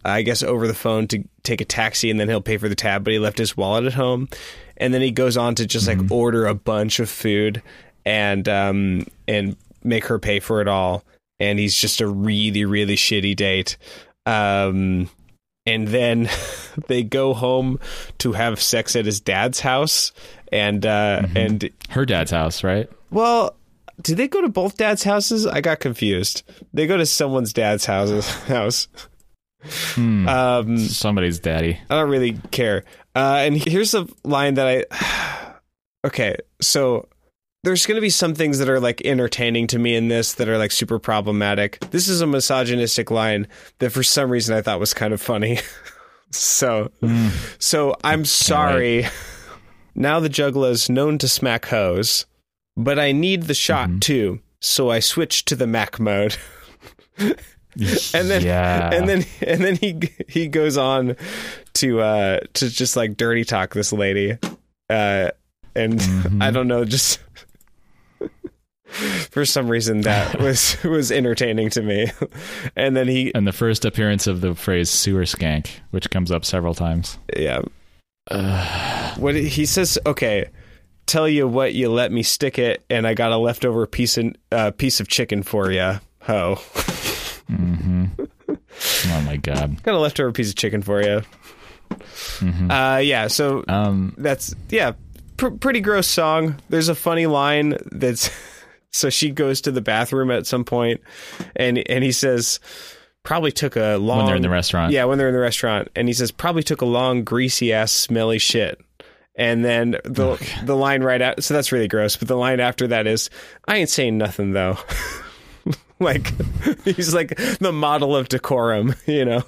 I guess, over the phone to take a taxi, and then he'll pay for the tab, but he left his wallet at home. And then he goes on to just like mm-hmm. order a bunch of food and um and make her pay for it all. And he's just a really, really shitty date. Um, and then they go home to have sex at his dad's house and uh, mm-hmm. and her dad's house, right? Well, did they go to both dads' houses? I got confused. They go to someone's dad's houses, house. Hmm. Um, Somebody's daddy. I don't really care. Uh, and here's a line that I... Okay, so... There's going to be some things that are like entertaining to me in this that are like super problematic. This is a misogynistic line that for some reason I thought was kind of funny. so, mm. so I'm sorry. Right. Now the juggler's known to smack hoes, but I need the shot mm-hmm. too. So I switched to the Mac mode. And then, yeah. and then, and then he, he goes on to, uh, to just like dirty talk this lady. Uh, and mm-hmm. I don't know, just, for some reason that was was entertaining to me. And then he and the first appearance of the phrase sewer skank, which comes up several times. Yeah. Uh, what he says, okay, tell you what, you let me stick it, and I got a leftover piece and uh, piece of chicken for you, ho. Mm-hmm. Oh my god, got a leftover piece of chicken for you. Mm-hmm. Uh, yeah. So um, that's yeah, pr- pretty gross song. There's a funny line that's. So she goes to the bathroom at some point, and and he says, probably took a long... When they're in the restaurant. Yeah, when they're in the restaurant. And he says, probably took a long, greasy-ass, smelly shit. And then the okay. the line right out... So that's really gross, but the line after that is, I ain't saying nothing, though. Like, he's like the model of decorum, you know?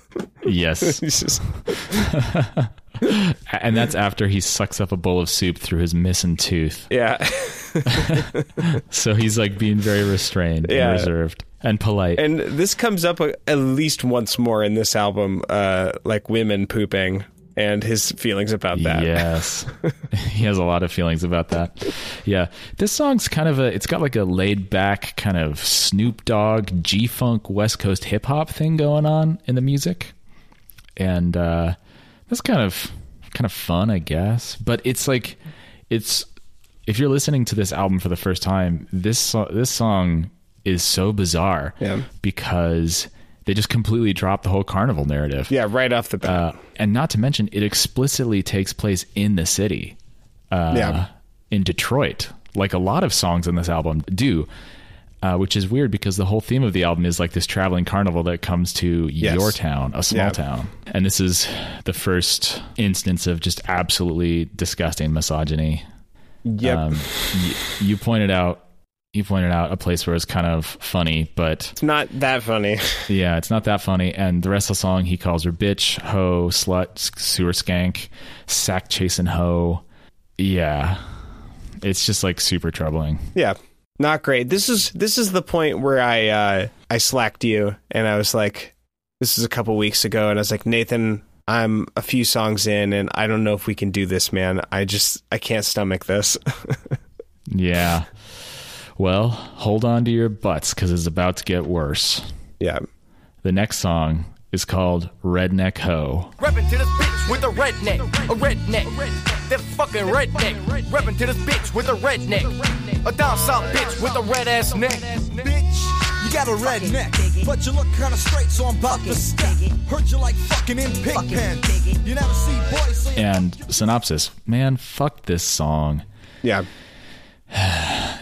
Yes. He's just... And that's after he sucks up a bowl of soup through his missing tooth. Yeah. So he's like being very restrained yeah. and reserved and polite. And this comes up a, at least once more in this album, uh, like women pooping and his feelings about that. Yes. He has a lot of feelings about that. Yeah. This song's kind of a, it's got like a laid back kind of Snoop Dogg, G-Funk, West Coast hip hop thing going on in the music. And, uh, that's kind of kind of fun, I guess. But it's like, it's if you're listening to this album for the first time, this this song is so bizarre yeah. because they just completely drop the whole carnival narrative. Yeah, right off the bat. Uh, and not to mention, it explicitly takes place in the city, uh, yeah. in Detroit, like a lot of songs on this album do. Uh, which is weird because the whole theme of the album is like this traveling carnival that comes to yes. your town, a small yeah. town. And this is the first instance of just absolutely disgusting misogyny. Yep. Um, y- you pointed out, you pointed out a place where it's kind of funny, but it's not that funny. Yeah. It's not that funny. And the rest of the song, he calls her bitch, hoe, slut, sewer skank, sack chasing hoe. Yeah. It's just like super troubling. Yeah. Not great. This is this is the point where I uh, I slacked you, and I was like, this is a couple weeks ago, and I was like, Nathan, I'm a few songs in, and I don't know if we can do this, man. I just, I can't stomach this. Yeah. Well, hold on to your butts, because it's about to get worse. Yeah. The next song is called Redneck Ho. Reppin' to this bitch with a redneck, a redneck, that fucking redneck. Reppin' to this bitch with a redneck. A down south bitch with a red ass neck. Bitch, you got a red neck, but you look kinda straight, so I'm about to step. Heard you like fucking in pig pen. You never see boys. So and synopsis, man, fuck this song. Yeah.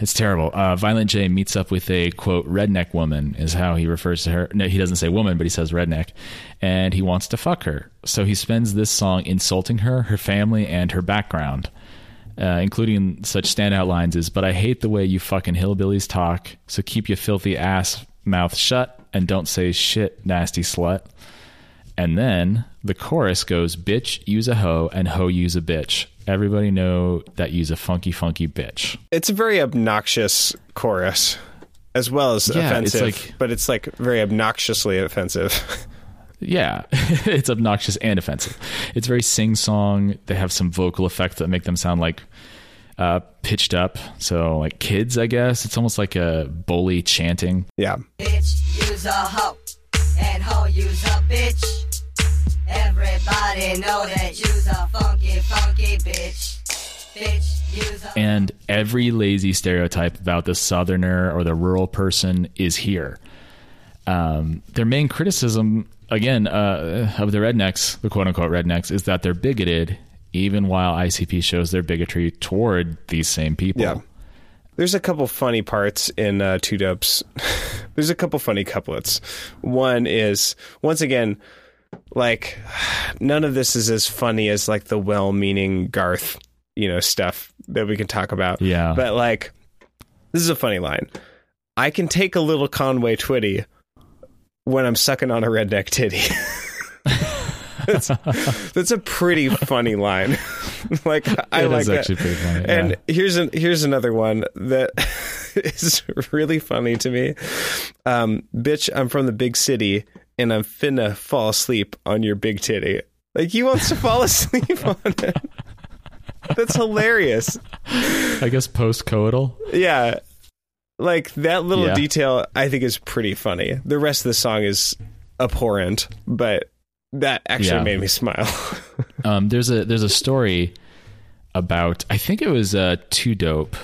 It's terrible. Uh, Violent J meets up with a, quote, redneck woman, is how he refers to her. No, he doesn't say woman, but he says redneck. And he wants to fuck her. So he spends this song insulting her, her family, and her background. Uh, including such standout lines as, but I hate the way you fucking hillbillies talk, so keep your filthy ass mouth shut and don't say shit, nasty slut. And then the chorus goes, bitch, use a hoe, and hoe, use a bitch. Everybody know that use a funky, funky bitch. It's a very obnoxious chorus, as well as yeah, offensive, it's like, but it's like very obnoxiously offensive. Yeah, it's obnoxious and offensive. It's very sing-song. They have some vocal effects that make them sound like uh, pitched up. So like kids, I guess. It's almost like a bully chanting. Yeah. Bitch, use a hoe, and hoe, use a bitch. Everybody know that you's a funky, funky bitch. Bitch, you's a... And every lazy stereotype about the southerner or the rural person is here. Um, their main criticism, again, uh, of the rednecks, the quote-unquote rednecks, is that they're bigoted, even while I C P shows their bigotry toward these same people. Yeah. There's a couple funny parts in uh, Two Dopes. There's a couple funny couplets. One is, once again, like, none of this is as funny as, like, the well-meaning Garth, you know, stuff that we can talk about. Yeah. But, like, this is a funny line. I can take a little Conway Twitty when I'm sucking on a redneck titty. That's, that's a pretty funny line. Like, I it like is actually that. Pretty funny, yeah. And here's an here's another one that is really funny to me. Um, bitch, I'm from the big city, and I'm finna fall asleep on your big titty. Like, he wants to fall asleep on it. That's hilarious. I guess post-coital. Yeah, like that little yeah. detail. I think is pretty funny. The rest of the song is abhorrent, but. That actually yeah. made me smile. um, there's a there's a story about, I think it was uh, Two Dope,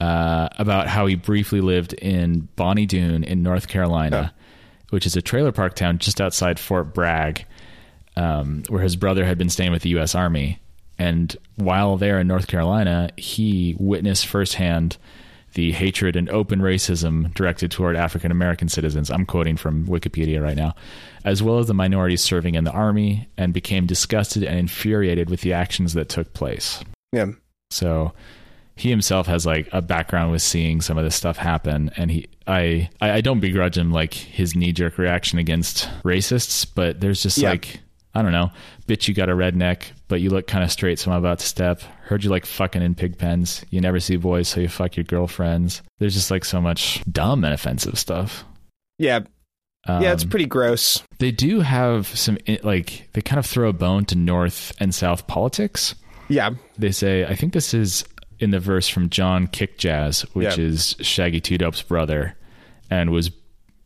uh, about how he briefly lived in Bonnie Doon in North Carolina, oh. which is a trailer park town just outside Fort Bragg, um, where his brother had been staying with the U S Army. And while there in North Carolina, he witnessed firsthand the hatred and open racism directed toward African-American citizens. I'm quoting from Wikipedia right now, as well as the minorities serving in the army, and became disgusted and infuriated with the actions that took place. Yeah. So he himself has like a background with seeing some of this stuff happen. And he, I, I don't begrudge him like his knee jerk reaction against racists, but there's just yeah. like, I don't know, bitch, you got a redneck, but you look kind of straight, so I'm about to step. Heard you like fucking in pig pens. You never see boys, so you fuck your girlfriends. There's just like so much dumb and offensive stuff. Yeah. Um, yeah, it's pretty gross. They do have some, like, they kind of throw a bone to North and South politics. Yeah. They say, I think this is in the verse from John Kick Jazz, which yeah. is Shaggy two Dope's brother, and was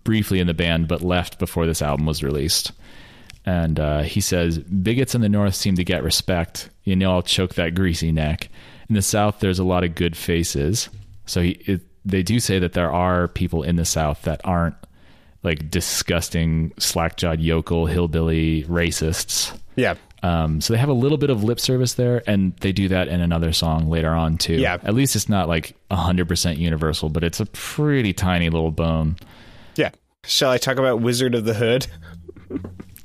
briefly in the band, but left before this album was released. And uh, he says, bigots in the North seem to get respect. You know, I'll choke that greasy neck. In the South, there's a lot of good faces. So he, it, they do say that there are people in the South that aren't like disgusting, slack-jawed, yokel, hillbilly racists. Yeah. Um, so they have a little bit of lip service there, and they do that in another song later on, too. Yeah. At least it's not like one hundred percent universal, but it's a pretty tiny little bone. Yeah. Shall I talk about Wizard of the Hood?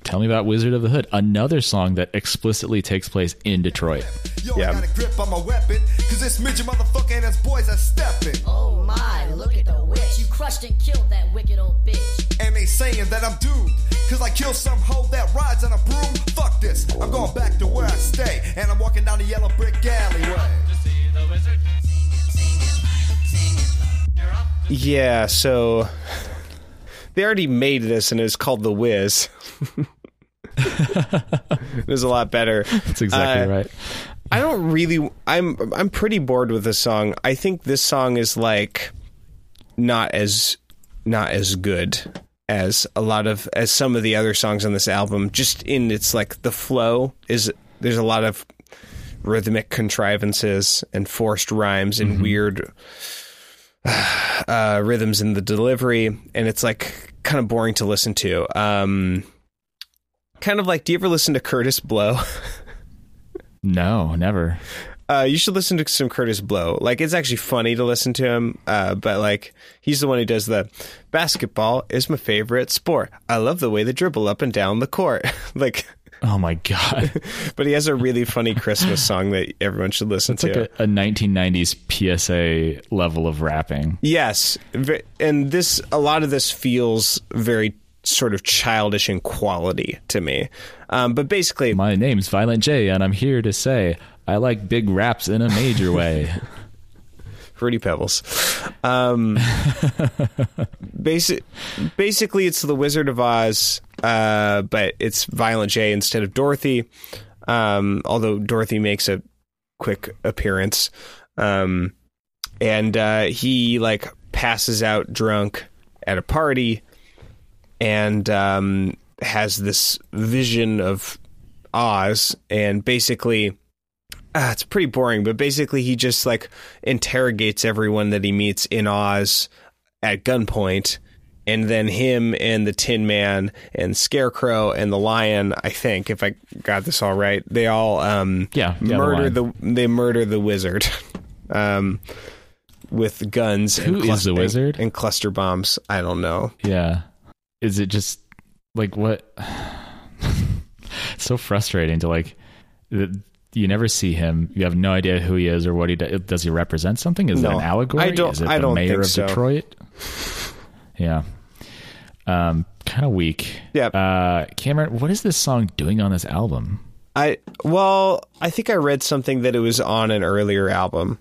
Tell me about Wizard of the Hood, another song that explicitly takes place in Detroit. Yo, yeah. I got a grip on my weapon, cause this midget motherfucker and his boys are stepping. Oh my, look at the witch. You crushed and killed that wicked old bitch. And they saying that I'm doomed, cause I killed some hoe that rides on a broom. Fuck this, I'm going back to where I stay, and I'm walking down the yellow brick alleyway. Yeah, so... They already made this, and it's called The Wiz. It was a lot better. That's exactly uh, right. I don't really. I'm I'm pretty bored with this song. I think this song is like not as not as good as a lot of as some of the other songs on this album. Just in its like the flow is there's a lot of rhythmic contrivances and forced rhymes and mm-hmm. weird. Uh, rhythms in the delivery, and it's like kind of boring to listen to. Um, kind of like, do you ever listen to Curtis Blow? No, never. Uh, you should listen to some Curtis Blow. Like, it's actually funny to listen to him, uh, but like, he's the one who does the basketball is my favorite sport. I love the way they dribble up and down the court. Like, oh my God. But he has a really funny Christmas song that everyone should listen That's to. It's like a, a nineteen nineties P S A level of rapping. Yes. And this, a lot of this feels very sort of childish in quality to me. Um, but basically, my name's Violent J, and I'm here to say I like big raps in a major way. Fruity Pebbles. Um, basi- basically, it's The Wizard of Oz, uh, but it's Violent J instead of Dorothy, um, although Dorothy makes a quick appearance. Um, and uh, he, like, passes out drunk at a party, and um, has this vision of Oz, and basically ah, it's pretty boring, but basically he just like interrogates everyone that he meets in Oz at gunpoint. And then him and the Tin Man and Scarecrow and the Lion, I think, if I got this all right, they all um, yeah, yeah, murder the, the they murder the wizard um, with guns. Who and cluster, is the wizard? And cluster bombs. I don't know. Yeah. Is it just like what? It's so frustrating to like, you never see him. You have no idea who he is or what he does. Does he represent something? Is no, that an allegory? I don't, is it I the don't mayor think of so. Detroit? Yeah. Um, kind of weak. Yeah. Uh, Cameron, what is this song doing on this album? I well, I think I read something that it was on an earlier album.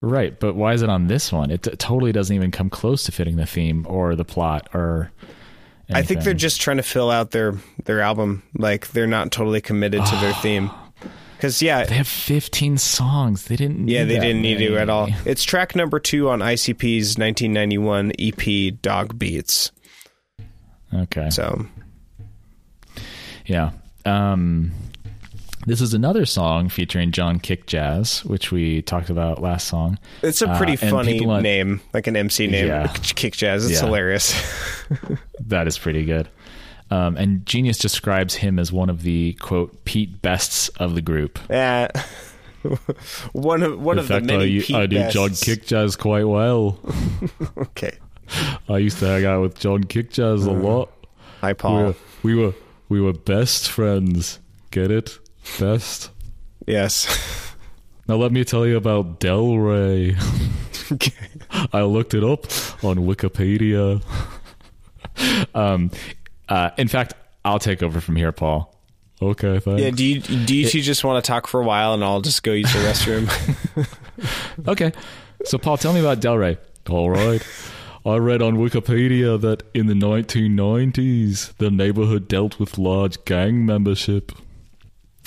Right, but why is it on this one? It t- totally doesn't even come close to fitting the theme or the plot or anything. I think they're just trying to fill out their, their album. Like, they're not totally committed to their theme. Because, yeah. They have fifteen songs. They didn't need Yeah, they didn't need to at all. It's track number two on I C P's nineteen ninety-one E P, Dog Beats. Okay. So. Yeah. Um, this is another song featuring John Kick Jazz, which we talked about last song. It's a pretty uh, funny on, name, like an M C name, yeah. Kick Jazz. It's yeah. hilarious. That is pretty good. Um, and Genius describes him as one of the, quote, Pete Bests of the group. Yeah. one of one In of fact, the many I, Pete I Bests. I do John Kick Jazz quite well. Okay. I used to hang out with John Kick Jazz uh, a lot. Hi, Paul. We were, we were we were best friends. Get it? Best? Yes. Now let me tell you about Del Rey. Okay. I looked it up on Wikipedia. um. Uh, in fact, I'll take over from here, Paul. Okay, thanks. Yeah, do you, do you it, two just want to talk for a while and I'll just go use the restroom? Okay. So, Paul, tell me about Del Rey. All right. I read on Wikipedia that in the nineteen nineties, the neighborhood dealt with large gang membership.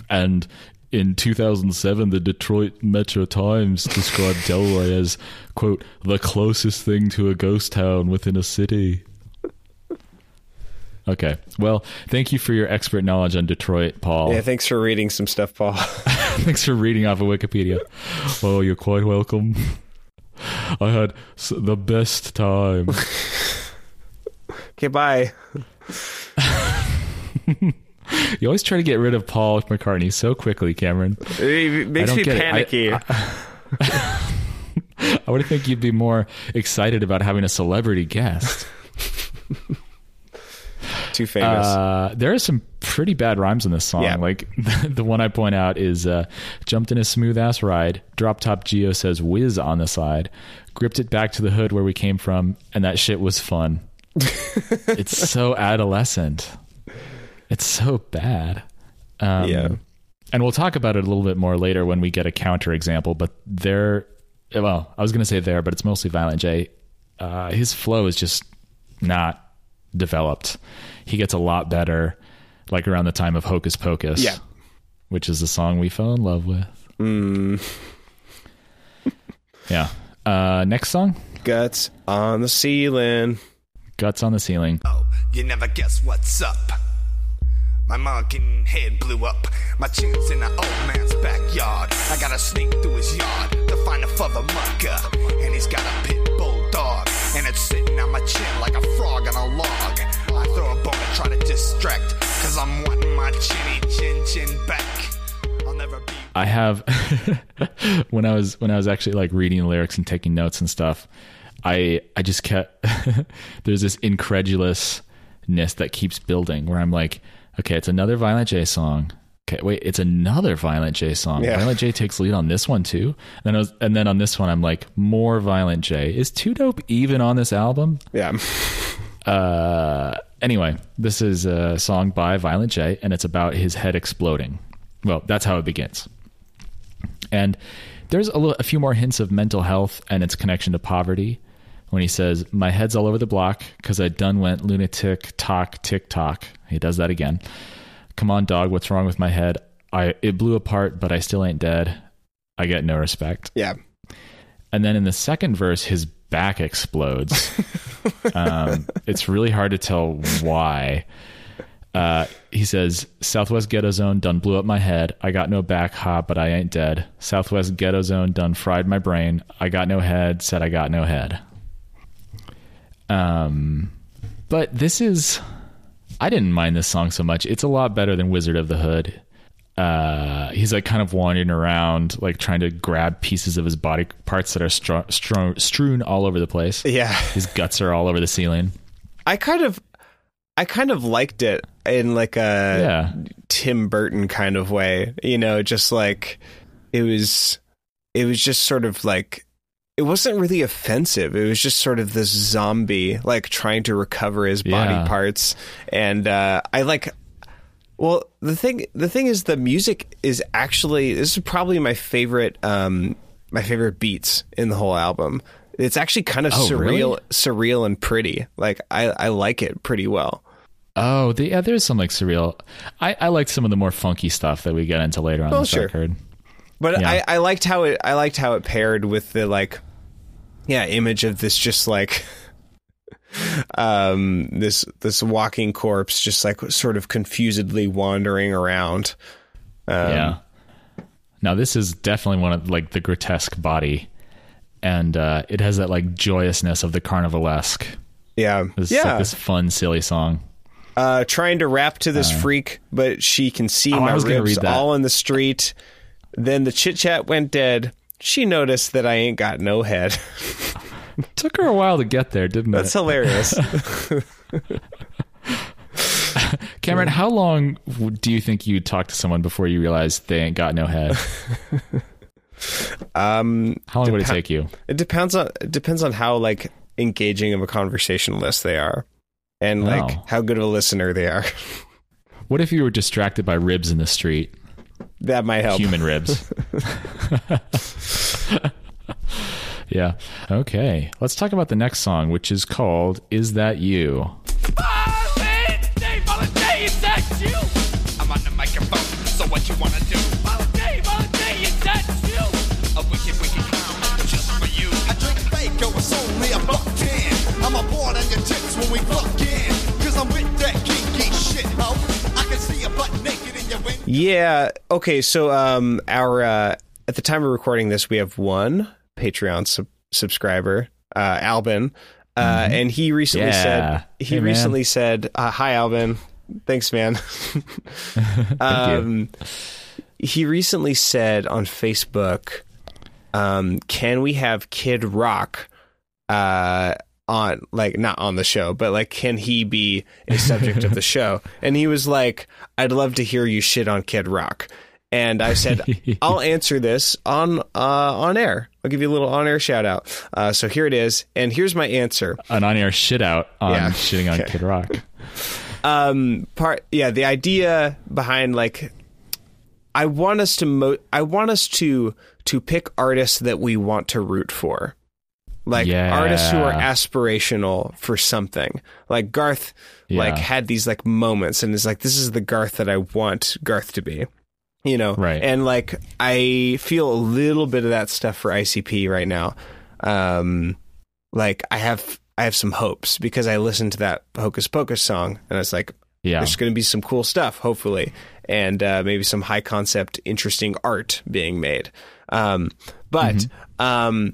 And in two thousand seven, the Detroit Metro Times described Del Rey as, quote, the closest thing to a ghost town within a city. Okay. Well, thank you for your expert knowledge on Detroit, Paul. Yeah, thanks for reading some stuff, Paul. Thanks for reading off of Wikipedia. Oh, you're quite welcome. I had the best time. Okay, bye. You always try to get rid of Paul McCartney so quickly, Cameron. It makes me panicky. I, I, I would think you'd be more excited about having a celebrity guest. Too famous. Uh, there are some pretty bad rhymes in this song. Yeah. Like the one I point out is uh, jumped in a smooth ass ride. Drop top Geo says whiz on the side. Gripped it back to the hood where we came from, and that shit was fun. It's so adolescent. It's so bad. Um, yeah. And we'll talk about it a little bit more later when we get a counter example. But there, well, I was going to say there, but it's mostly Violent J. Uh, his flow is just not developed. He gets a lot better like around the time of Hocus Pocus, yeah, which is the song we fell in love with. Mm. Yeah. Uh, next song? Guts on the Ceiling. Guts on the Ceiling. Oh, you never guess what's up. My monkey head blew up. My chin's in an old man's backyard. I gotta sneak through his yard to find a further mucker. And he's got a pit bull dog. And it's sitting on my chin like a frog on a log. I throw a bone and try to distract, cause I'm wanting my chinny chin chin back. I'll never be. I have when I was when I was actually like reading the lyrics and taking notes and stuff, I I just kept there's this incredulousness that keeps building where I'm like, okay, it's another Violent J song. Okay, wait, it's another Violent J song. Yeah. Violent J takes lead on this one too. And then, I was, and then on this one, I'm like, more Violent J. Is two Dope even on this album? Yeah. Uh, anyway, this is a song by Violent J, and it's about his head exploding. Well, that's how it begins. And there's a, little, a few more hints of mental health and its connection to poverty when he says, my head's all over the block because I done went lunatic, talk, tick, tock. He does that again. Come on, dog, what's wrong with my head? I it blew apart, but I still ain't dead. I get no respect. Yeah. And then in the second verse, his back explodes. um, it's really hard to tell why. Uh, he says, Southwest Ghetto Zone done blew up my head. I got no back hop, but I ain't dead. Southwest Ghetto Zone done fried my brain. I got no head, said I got no head. Um, but this is, I didn't mind this song so much. It's a lot better than Wizard of the Hood. Uh, he's like kind of wandering around, like trying to grab pieces of his body parts that are stru- stru- strewn all over the place. Yeah. His guts are all over the ceiling. I kind of, I kind of liked it in like a yeah. Tim Burton kind of way, you know, just like it was, it was just sort of like, it wasn't really offensive. It was just sort of this zombie, like trying to recover his body yeah. parts. And, uh, I like, well, the thing, the thing is the music is actually, this is probably my favorite, um, my favorite beats in the whole album. It's actually kind of oh, surreal, really? surreal and pretty. Like I, I like it pretty well. Oh, the, yeah, there's some like surreal. I, I liked some of the more funky stuff that we get into later on. Oh, this sure. record. But yeah. I, I liked how it, I liked how it paired with the like, yeah, image of this, just like, um, this, this walking corpse, just like sort of confusedly wandering around. Um, yeah. Now this is definitely one of like the grotesque body. And uh, it has that like joyousness of the carnivalesque. Yeah. It's yeah. like this fun, silly song. Uh, trying to rap to this uh, freak, but she can see oh, my ribs all in the street. Then the chit chat went dead. She noticed that I ain't got no head. Took her a while to get there, didn't That's it? That's hilarious. Cameron, how long do you think you talk to someone before you realize they ain't got no head? Um, how long dep- would it take you? It depends on it depends on how like engaging of a conversationalist they are, and like oh. how good of a listener they are. What if you were distracted by ribs in the street? That might help. Human ribs. Yeah. Okay. Let's talk about the next song, which is called "Is That You." I'm on the microphone. So what you wanna do? Yeah. Okay. So, um, our uh, at the time of recording this, we have one Patreon sub- subscriber, uh, Albin, uh, mm-hmm. and he recently yeah. said he hey, recently man. said, uh, "Hi, Albin. Thanks, man." Thank um, you. He recently said on Facebook, um, "Can we have Kid Rock?" Uh, on like not on the show, but like, can he be a subject of the show? And he was like, I'd love to hear you shit on Kid Rock. And I said, I'll answer this on uh, on air. I'll give you a little on air shout out. Uh, so here it is, and here's my answer: an on air shit out on yeah. shitting on okay. Kid Rock. Um, part yeah, the idea behind like, I want us to mo- I want us to to pick artists that we want to root for. Like yeah. artists who are aspirational for something. Like Garth yeah. like had these like moments and is like, this is the Garth that I want Garth to be, you know? Right. And like, I feel a little bit of that stuff for I C P right now. Um, like I have, I have some hopes because I listened to that Hocus Pocus song and it's like, yeah, there's going to be some cool stuff, hopefully. And, uh, maybe some high concept, interesting art being made. Um, but, mm-hmm. um,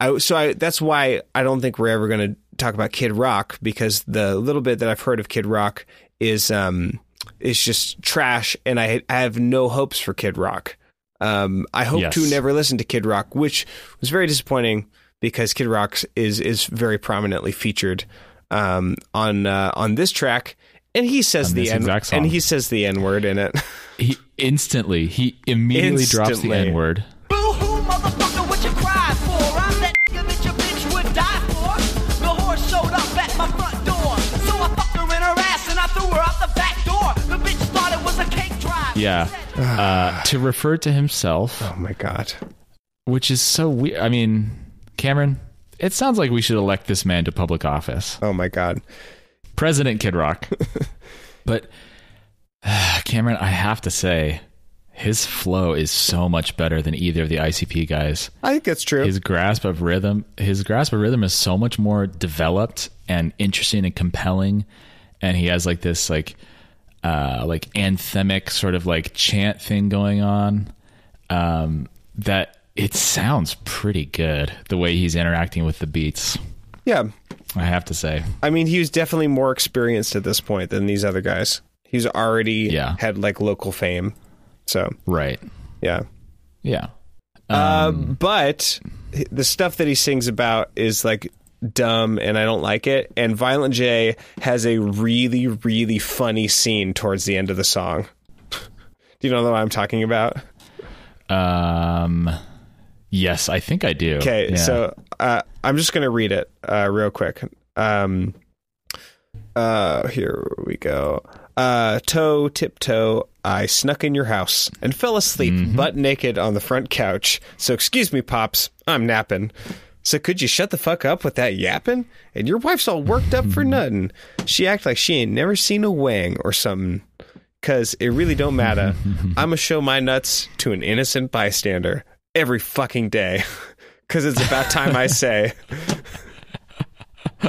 I, so I, that's why I don't think we're ever going to talk about Kid Rock, because the little bit that I've heard of Kid Rock is um is just trash, and I, I have no hopes for Kid Rock. Um, I hope yes. to never listen to Kid Rock, which was very disappointing because Kid Rock is is very prominently featured um, on uh, on this track, and he says the N and he says the N word in it. He instantly he immediately instantly. drops the N word. Yeah, uh, to refer to himself. Oh my god, which is so weird. I mean, Cameron, it sounds like we should elect this man to public office. Oh my god, President Kid Rock. But uh, Cameron, I have to say, his flow is so much better than either of the I C P guys. I think that's true. His grasp of rhythm, his grasp of rhythm is so much more developed and interesting and compelling, and he has like this like. uh, like anthemic sort of like chant thing going on, um, that it sounds pretty good the way he's interacting with the beats. Yeah. I have to say. I mean, he was definitely more experienced at this point than these other guys. He's already yeah. had like local fame. So. Right. Yeah. Yeah. Um, uh, but the stuff that he sings about is like dumb and I don't like it. And Violent J has a really, really funny scene towards the end of the song. Do you know what I'm talking about? Um, yes, I think I do. Okay. Yeah. So, uh, I'm just going to read it uh, real quick. Um, uh, here we go. Uh, toe, tiptoe, I snuck in your house and fell asleep mm-hmm. butt naked on the front couch. So excuse me, Pops, I'm napping. So could you shut the fuck up with that yapping? And your wife's all worked up for nothing. She act like she ain't never seen a wang or something. Because it really don't matter. I'm going to show my nuts to an innocent bystander every fucking day. Because it's about time I say. And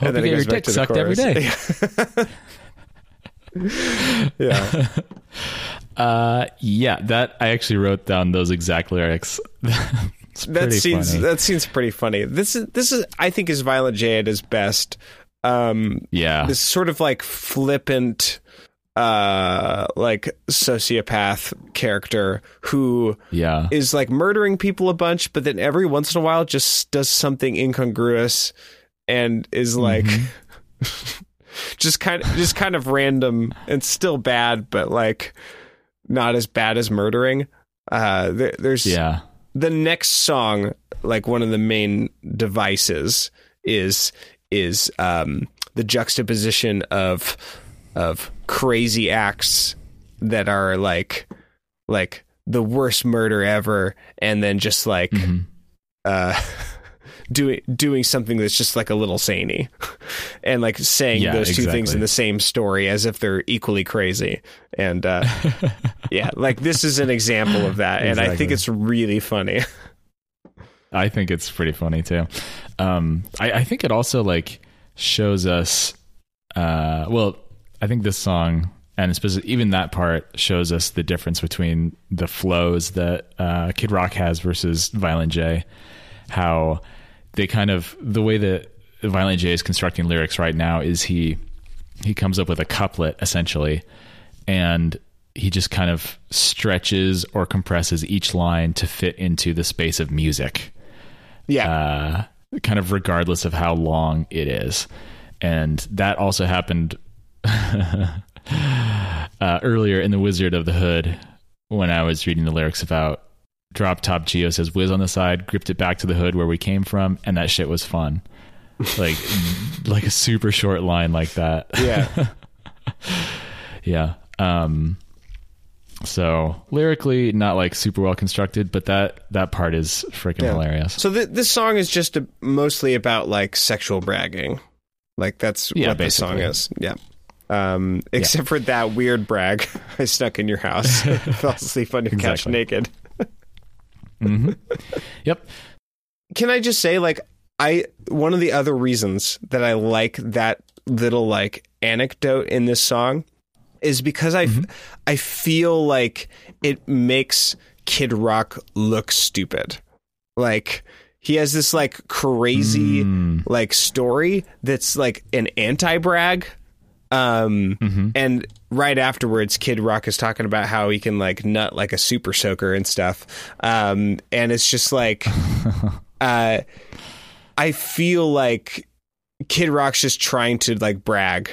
then it goes back to the chorus. Every day. Yeah. Uh, yeah, that I actually wrote down those exact lyrics. That seems that seems pretty funny. This is this is I think is Violent J at his best. Um, yeah. This sort of like flippant, uh, like sociopath character who yeah. is like murdering people a bunch, but then every once in a while just does something incongruous and is like mm-hmm. just kind of, just kind of random and still bad, but like not as bad as murdering. Uh, there, there's yeah. the next song, like one of the main devices is, is, um, the juxtaposition of, of crazy acts that are like like the worst murder ever and then just like mm-hmm. uh doing doing something that's just like a little zany and like saying yeah, those exactly. two things in the same story as if they're equally crazy and uh yeah, like this is an example of that. Exactly. And I think it's really funny. I think it's pretty funny too. um I, I think it also like shows us uh well I think this song, and especially even that part, shows us the difference between the flows that uh, Kid Rock has versus Violent J. How they kind of, the way that Violent J is constructing lyrics right now is he he comes up with a couplet, essentially, and he just kind of stretches or compresses each line to fit into the space of music. Yeah. Uh, kind of regardless of how long it is. And that also happened... uh, earlier in The Wizard of the Hood, when I was reading the lyrics about Drop Top Geo says whiz on the side, gripped it back to the hood where we came from, and that shit was fun. Like, like a super short line like that. Yeah, yeah. Um, so lyrically, not like super well constructed, but that that part is freaking yeah. hilarious. So th- this song is just a, mostly about like sexual bragging. Like that's yeah, what the song is. Yeah. Um, except yeah. for that weird brag, I snuck in your house, fell asleep on your exactly. couch naked. mm-hmm. Yep. Can I just say, like, I one of the other reasons that I like that little like anecdote in this song is because I, mm-hmm. I feel like it makes Kid Rock look stupid. Like. He has this like crazy mm. like story that's like an anti-brag. Um, mm-hmm. And right afterwards, Kid Rock is talking about how he can like nut like a super soaker and stuff. Um, and it's just like, uh, I feel like Kid Rock's just trying to like brag.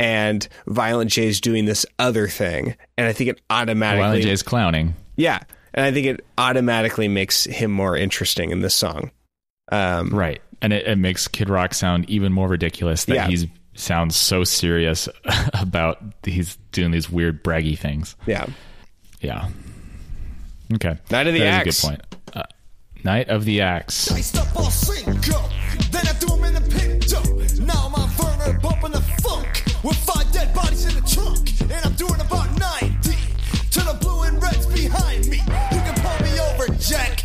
And Violent J is doing this other thing. And I think it automatically... Violent J is clowning. Yeah. And I think it automatically makes him more interesting in this song. Um, right. And it, it makes Kid Rock sound even more ridiculous that yeah. he sounds so serious about he's doing these weird braggy things. Yeah. Yeah. Okay. Night of the that Axe. That is a good point. Uh, Night of the Axe. Then I threw him in the picture. Now I'm burner bumping the funk with five dead bodies in the trunk. And I'm doing about ninety to the blue and red's behind me. Jack,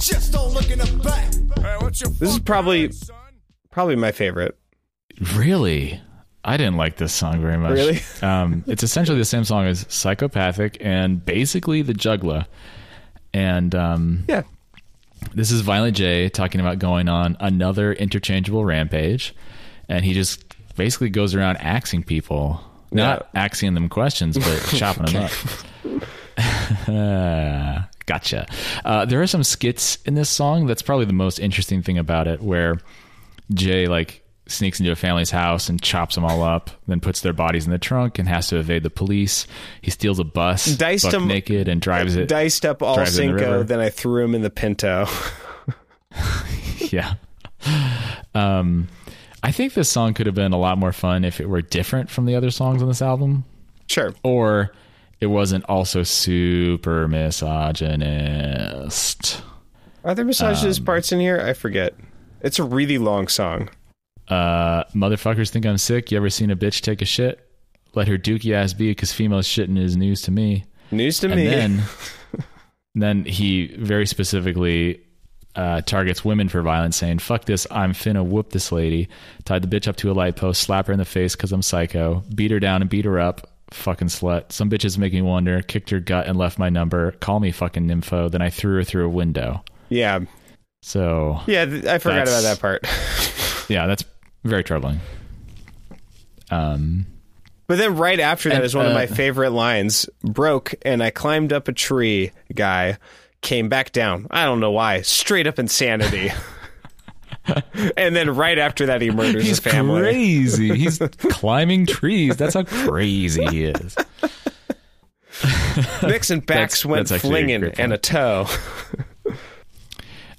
just don't look in the back. Hey, what's your this is probably, probably my favorite. Really? I didn't like this song very much. Really? um, it's essentially the same song as Psychopathic and basically The Juggler. And um, yeah, this is Violent J talking about going on another interchangeable rampage. And he just basically goes around axing people. Not yeah. axing them questions, but chopping them up. Gotcha. Uh, there are some skits in this song. That's probably the most interesting thing about it, where Jay like sneaks into a family's house and chops them all up, then puts their bodies in the trunk and has to evade the police. He steals a bus, diced him naked, and drives it. Diced up all Cinco, the then I threw him in the Pinto. Yeah. Um, I think this song could have been a lot more fun if it were different from the other songs on this album. Sure. Or it wasn't also super misogynist. Are there misogynist um, parts in here? I forget. It's a really long song. Uh, motherfuckers think I'm sick. You ever seen a bitch take a shit? Let her dookie ass be, because female shitting is news to me. News to and me. Then, then he very specifically... Uh, targets women for violence, saying, fuck this, I'm finna whoop this lady. Tied the bitch up to a light post, slap her in the face because I'm psycho, beat her down and beat her up, fucking slut. Some bitches make me wonder, kicked her gut and left my number, call me fucking nympho, then I threw her through a window. Yeah. So... Yeah, th- I forgot about that part. Yeah, that's very troubling. Um... But then right after that and, is one uh, of my favorite lines. Broke and I climbed up a tree, guy. Came back down. I don't know why. Straight up insanity. And then right after that, he murders his family. He's crazy. He's climbing trees. That's how crazy he is. Nixon backs that's, went that's flinging a and a toe.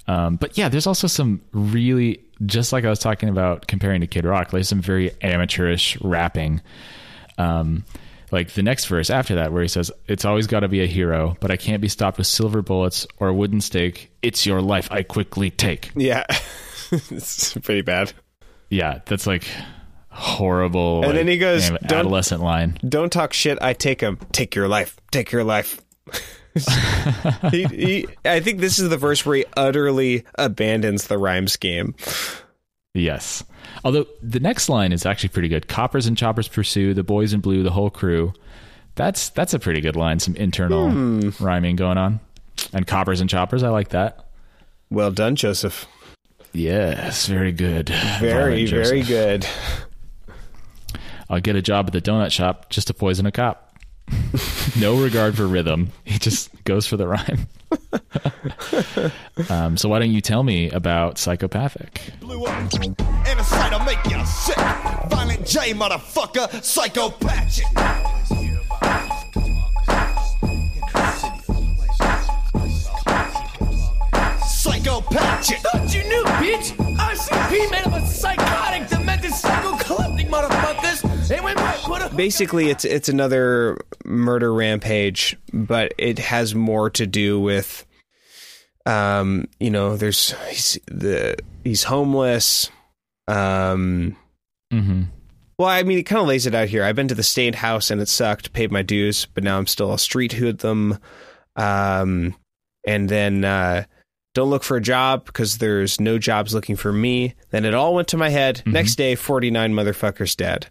um, but yeah, there's also some really, just like I was talking about comparing to Kid Rock, there's some very amateurish rapping. Um, Like the next verse after that, where he says, it's always got to be a hero, but I can't be stopped with silver bullets or a wooden stake. It's your life I quickly take. Yeah. It's pretty bad. Yeah. That's like horrible. And like, then he goes, damn, don't, adolescent line. Don't talk shit. I take him. Take your life. Take your life. he, he, I think this is the verse where he utterly abandons the rhyme scheme. Yes. Although the next line is actually pretty good. Coppers and choppers pursue the boys in blue, the whole crew. That's that's a pretty good line. Some internal hmm. rhyming going on. And coppers and choppers, I like that. Well done, Joseph. Yes, very good. Very, Violent very Joseph. Good. I'll get a job at the donut shop just to poison a cop. No regard for rhythm. He just goes for the rhyme. um, so why don't you tell me about Psychopathic? Blue up. In a sight I'll make you sick. Violent J, motherfucker. Psychopathic. Psychopathic. Thought you knew, bitch. R C P made him a psychotic, demented, psychocalyptic motherfuckers. Basically, it's it's another murder rampage, but it has more to do with, um, you know, there's he's the he's homeless. Um, mm-hmm. Well, I mean, it kind of lays it out here. I've been to the state house and it sucked. Paid my dues, but now I'm still a street hoodlum. Um, and then uh, don't look for a job because there's no jobs looking for me. Then it all went to my head. Mm-hmm. Next day, forty-nine motherfuckers dead.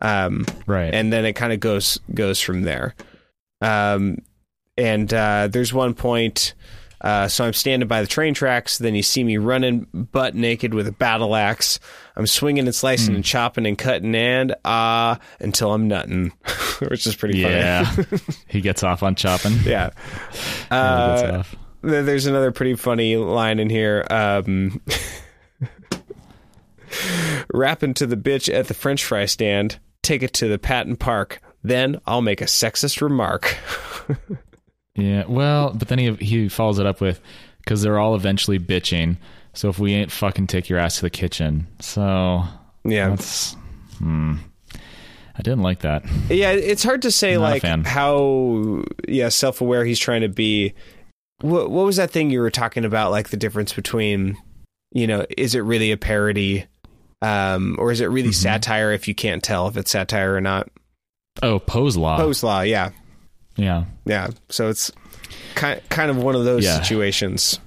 Um, right. And then it kind of goes, goes from there. Um, and, uh, there's one point, uh, so I'm standing by the train tracks. Then you see me running butt naked with a battle axe. I'm swinging and slicing mm. and chopping and cutting and, uh, until I'm nutting, which is pretty funny. Yeah. He gets off on chopping. Yeah. Uh, he gets off. There's another pretty funny line in here. Um, rapping to the bitch at the French fry stand. Take it to the Patton Park. Then I'll make a sexist remark. Yeah, well, but then he he follows it up with, because they're all eventually bitching. So if we ain't fucking, take your ass to the kitchen. So yeah, that's, hmm, I didn't like that. Yeah, it's hard to say like how yeah self aware he's trying to be. What what was that thing you were talking about? Like the difference between, you know, is it really a parody? Um, or is it really mm-hmm. satire if you can't tell if it's satire or not? Oh, Poe's Law. Poe's Law, yeah. Yeah. Yeah. So it's ki- kind of one of those yeah. situations.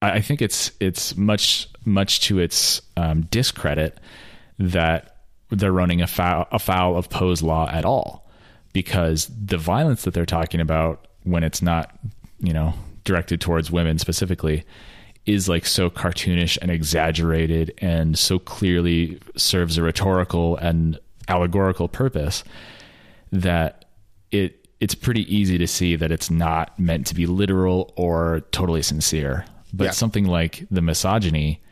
I think it's it's much, much to its um, discredit that they're running afou- afoul of Poe's law at all, because the violence that they're talking about, when it's not, you know, directed towards women specifically, is like so cartoonish and exaggerated and so clearly serves a rhetorical and allegorical purpose that it it's pretty easy to see that it's not meant to be literal or totally sincere. But yeah. something like the misogyny,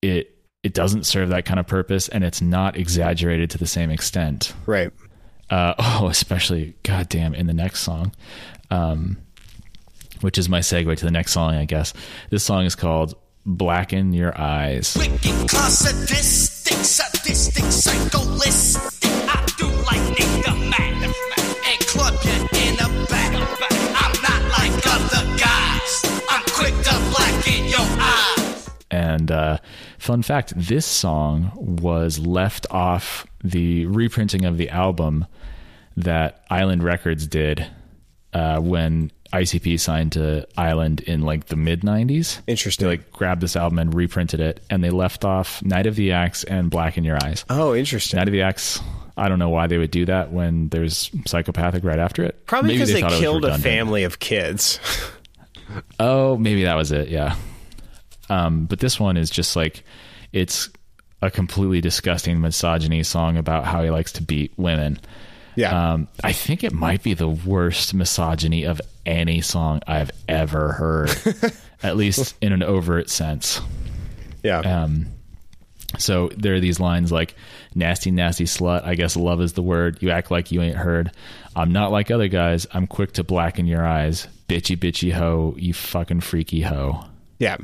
it it doesn't serve that kind of purpose, and it's not exaggerated to the same extent. Right. Uh, oh, especially, goddamn, in the next song, um, which is my segue to the next song, I guess. This song is called Blacken Your Eyes. Wicked, sadistic, sadistic, psycholistic. I do like Nick the Man and club you in the back. I'm not like other guys. I'm quick to blacken your eyes. And uh, fun fact, this song was left off the reprinting of the album that Island Records did uh, when I C P signed to Island in like the mid nineties. Interesting. They like grabbed this album and reprinted it, and they left off Night of the Axe and Blacken Your Eyes. Oh, interesting. Night of the Axe. I don't know why they would do that when there's Psychopathic right after it. Probably because they, they killed a family of kids. Oh, maybe that was it. Yeah. Um, but this one is just like, it's a completely disgusting misogyny song about how he likes to beat women. Yeah. Um, I think it might be the worst misogyny of any song I've ever heard, at least in an overt sense. Yeah. Um, so there are these lines like, nasty, nasty slut, I guess love is the word. You act like you ain't heard. I'm not like other guys. I'm quick to blacken your eyes. Bitchy, bitchy hoe. You fucking freaky hoe. Yeah.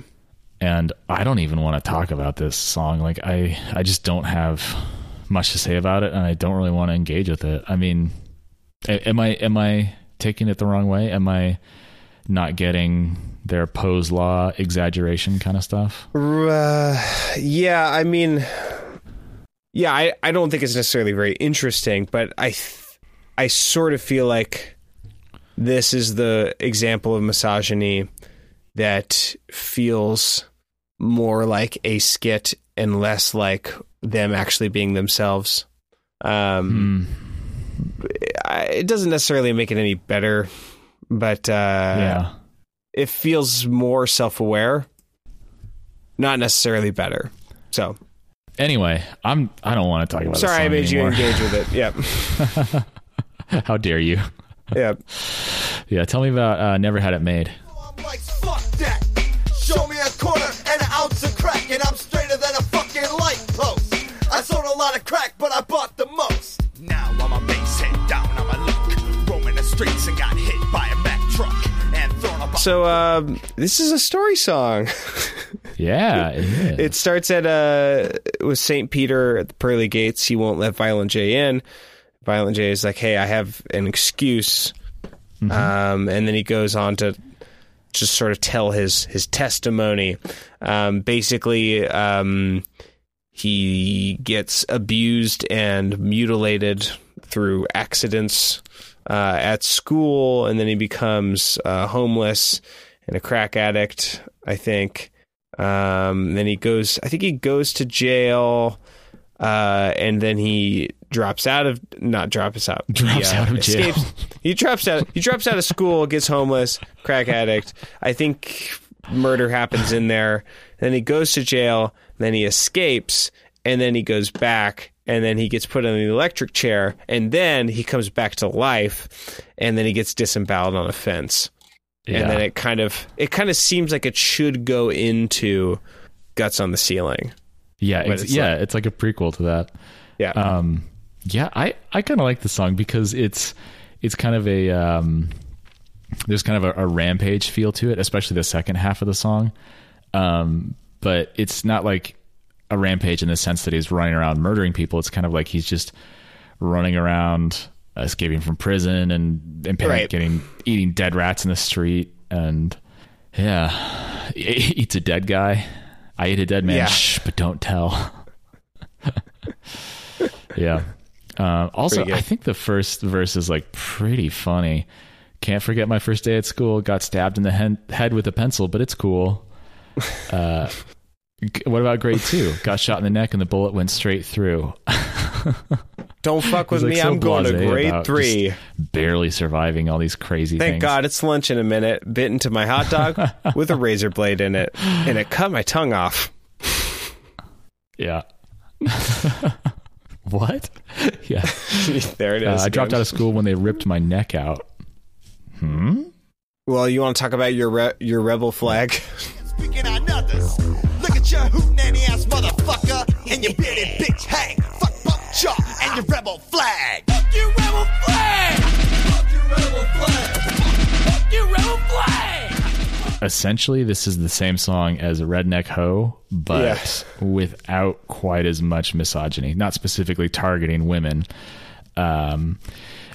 And I don't even want to talk about this song. Like I, I just don't have much to say about it, and I don't really want to engage with it. I mean, am I am I taking it the wrong way? Am I not getting their Poe's law exaggeration kind of stuff? Uh, yeah, I mean, yeah, I, I don't think it's necessarily very interesting, but I th- I sort of feel like this is the example of misogyny that feels more like a skit and less like them actually being themselves. Um, mm. It doesn't necessarily make it any better, but uh, yeah. It feels more self-aware, not necessarily better. So anyway, I'm I don't want to talk about this. Sorry, I made anymore. You engage with it. Yep. How dare you? Yep. Yeah. Tell me about uh, Never Had It Made. Oh, I'm like, fuck that. Show me a quarter and an ounce of crack, and I'm straighter than a fucking light post. I sold a lot of crack, but I bought the most. Now I'm a base head down on my luck, roaming the streets and got hit by a Mack truck and thrown up. So um, this is a story song. Yeah, it is. It starts at uh, with Saint Peter at the pearly gates. He won't let Violent J in. Violent J is like, "Hey, I have an excuse," mm-hmm. um, and then he goes on to just sort of tell his his testimony. Um, basically. Um, He gets abused and mutilated through accidents uh, at school, and then he becomes uh, homeless and a crack addict, I think. Um, then he goes, I think he goes to jail, uh, and then he drops out of, not drops out. Drops he, uh, out of jail. Escapes. He drops out, he drops out of school, gets homeless, crack addict. I think murder happens in there. Then he goes to jail. Then he escapes, and then he goes back, and then he gets put in an electric chair, and then he comes back to life, and then he gets disemboweled on a fence. Yeah. And then it kind of it kind of seems like it should go into Guts on the Ceiling. Yeah, it's, it's yeah, like, it's like a prequel to that. Yeah, um, yeah, I, I kind of like the song because it's it's kind of a um, there's kind of a, a rampage feel to it, especially the second half of the song. Um, But it's not like a rampage in the sense that he's running around murdering people. It's kind of like he's just running around, escaping from prison and, and right. getting eating dead rats in the street. And yeah, he eats a dead guy. I ate a dead man, yeah. Shh, but don't tell. Yeah. Uh, also, I think the first verse is like pretty funny. Can't forget my first day at school. Got stabbed in the he- head with a pencil, but it's cool. Uh, what about grade two? Got shot in the neck and the bullet went straight through. Don't fuck with like, me. So I'm going to grade three. Barely surviving all these crazy Thank things. Thank God it's lunch in a minute. Bit into my hot dog with a razor blade in it, and it cut my tongue off. Yeah. What? Yeah. There it is. Uh, I dropped out of school when they ripped my neck out. Hmm? Well, you want to talk about your re- your rebel flag? Speaking on others, look at your hootenanny ass motherfucker and your bearded bitch hang. Fuck bump jaw and your rebel flag. Fuck your rebel flag. Fuck your rebel flag. Fuck your rebel flag. Essentially, this is the same song as Redneck Ho, but yes, without quite as much misogyny, not specifically targeting women. Um,